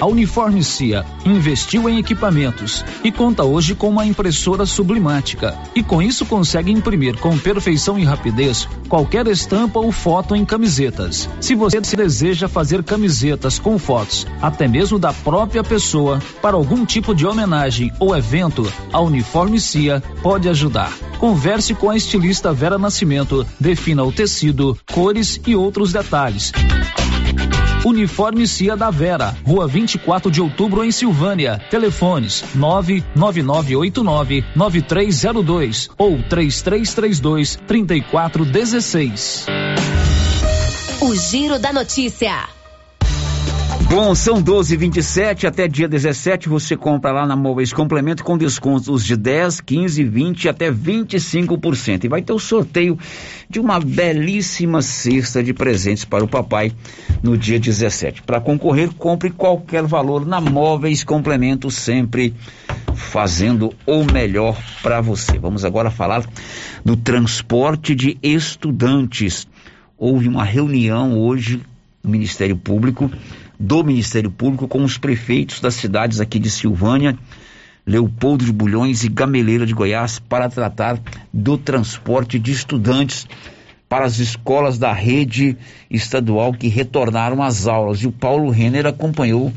A Uniforme Cia investiu em equipamentos e conta hoje com uma impressora sublimática, e com isso consegue imprimir com perfeição e rapidez qualquer estampa ou foto em camisetas. Se você deseja fazer camisetas com fotos, até mesmo da própria pessoa, para algum tipo de homenagem ou evento, a Uniforme Cia pode ajudar. Converse com a estilista Vera Nascimento, defina o tecido, cores e outros detalhes. Uniforme Cia da Vera, Rua 24 de Outubro, em Silvânia. Telefones 99989-9302 ou 3332-3416. O Giro da Notícia. Bom, são 12h27, até dia 17 você compra lá na Móveis Complemento com descontos de 10, 15, 20 até 25%. E vai ter o sorteio de uma belíssima cesta de presentes para o papai no dia 17. Para concorrer, compre qualquer valor na Móveis Complemento, sempre fazendo o melhor para você. Vamos agora falar do transporte de estudantes. Houve uma reunião hoje do Ministério Público com os prefeitos das cidades aqui de Silvânia, Leopoldo de Bulhões e Gameleira de Goiás, para tratar do transporte de estudantes para as escolas da rede estadual que retornaram às aulas. E o Paulo Renner acompanhou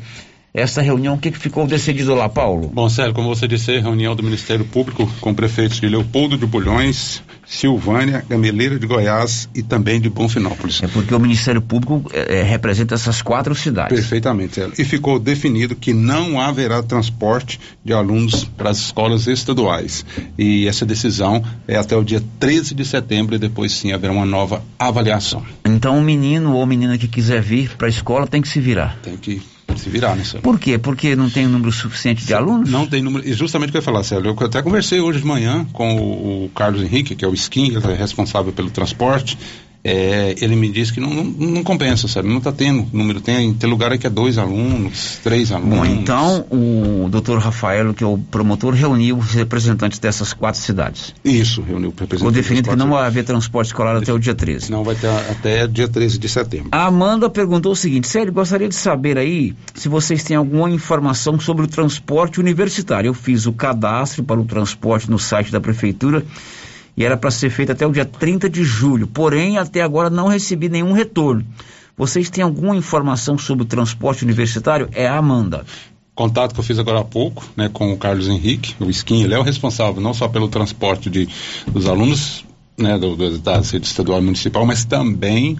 essa reunião, o que ficou decidido lá, Paulo? Bom, Célio, como você disse, reunião do Ministério Público com prefeitos de Leopoldo de Bulhões, Silvânia, Gameleira de Goiás e também de Bonfinópolis. É porque o Ministério Público representa essas 4 cidades. Perfeitamente, Célio. E ficou definido que não haverá transporte de alunos para as escolas estaduais. E essa decisão é até o dia 13 de setembro e depois sim haverá uma nova avaliação. Então o menino ou menina que quiser vir para a escola tem que se virar. Tem que se virar, né, Célio? Por quê? Porque não tem número suficiente de alunos? Não tem número, e justamente o que eu ia falar, Célio, eu até conversei hoje de manhã com o Carlos Henrique, que é o Skin, ele é responsável pelo transporte, ele me disse que não compensa, Célio, não está tendo número, tem lugar aí que é 2 alunos, 3 alunos. Bom, então o doutor Rafael, que é o promotor, reuniu os representantes dessas 4 cidades. Isso, reuniu os representantes. Ficou definido que não vai haver transporte escolar até o dia 13. Não, vai ter até dia 13 de setembro. A Amanda perguntou o seguinte: Célio, gostaria de saber aí se vocês têm alguma informação sobre o transporte universitário. Eu fiz o cadastro para o transporte no site da prefeitura e era para ser feito até o dia 30 de julho, porém até agora não recebi nenhum retorno. Vocês têm alguma informação sobre o transporte universitário? É a Amanda. Contato que eu fiz agora há pouco, né, com o Carlos Henrique, o Skin, ele é o responsável não só pelo transporte dos alunos, né, da rede estadual e municipal, mas também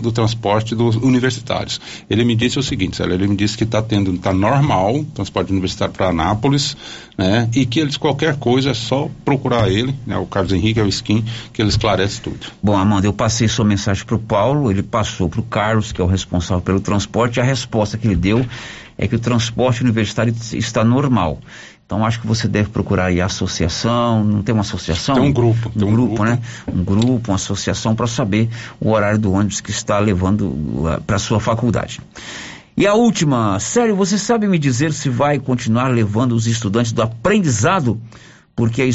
do transporte dos universitários. Ele me disse o seguinte, Célio, ele me disse que está normal o transporte universitário para Anápolis, né, e que eles, qualquer coisa, é só procurar ele, né, o Carlos Henrique, é o Skin, que ele esclarece tudo. Bom, Amanda, eu passei sua mensagem para o Paulo, ele passou para o Carlos, que é o responsável pelo transporte, e a resposta que ele deu é que o transporte universitário está normal. Então acho que você deve procurar aí a associação, não tem uma associação? Tem um grupo. Né? Um grupo, uma associação, para saber o horário do ônibus que está levando para a sua faculdade. E a última, Célio, você sabe me dizer se vai continuar levando os estudantes do aprendizado? Porque a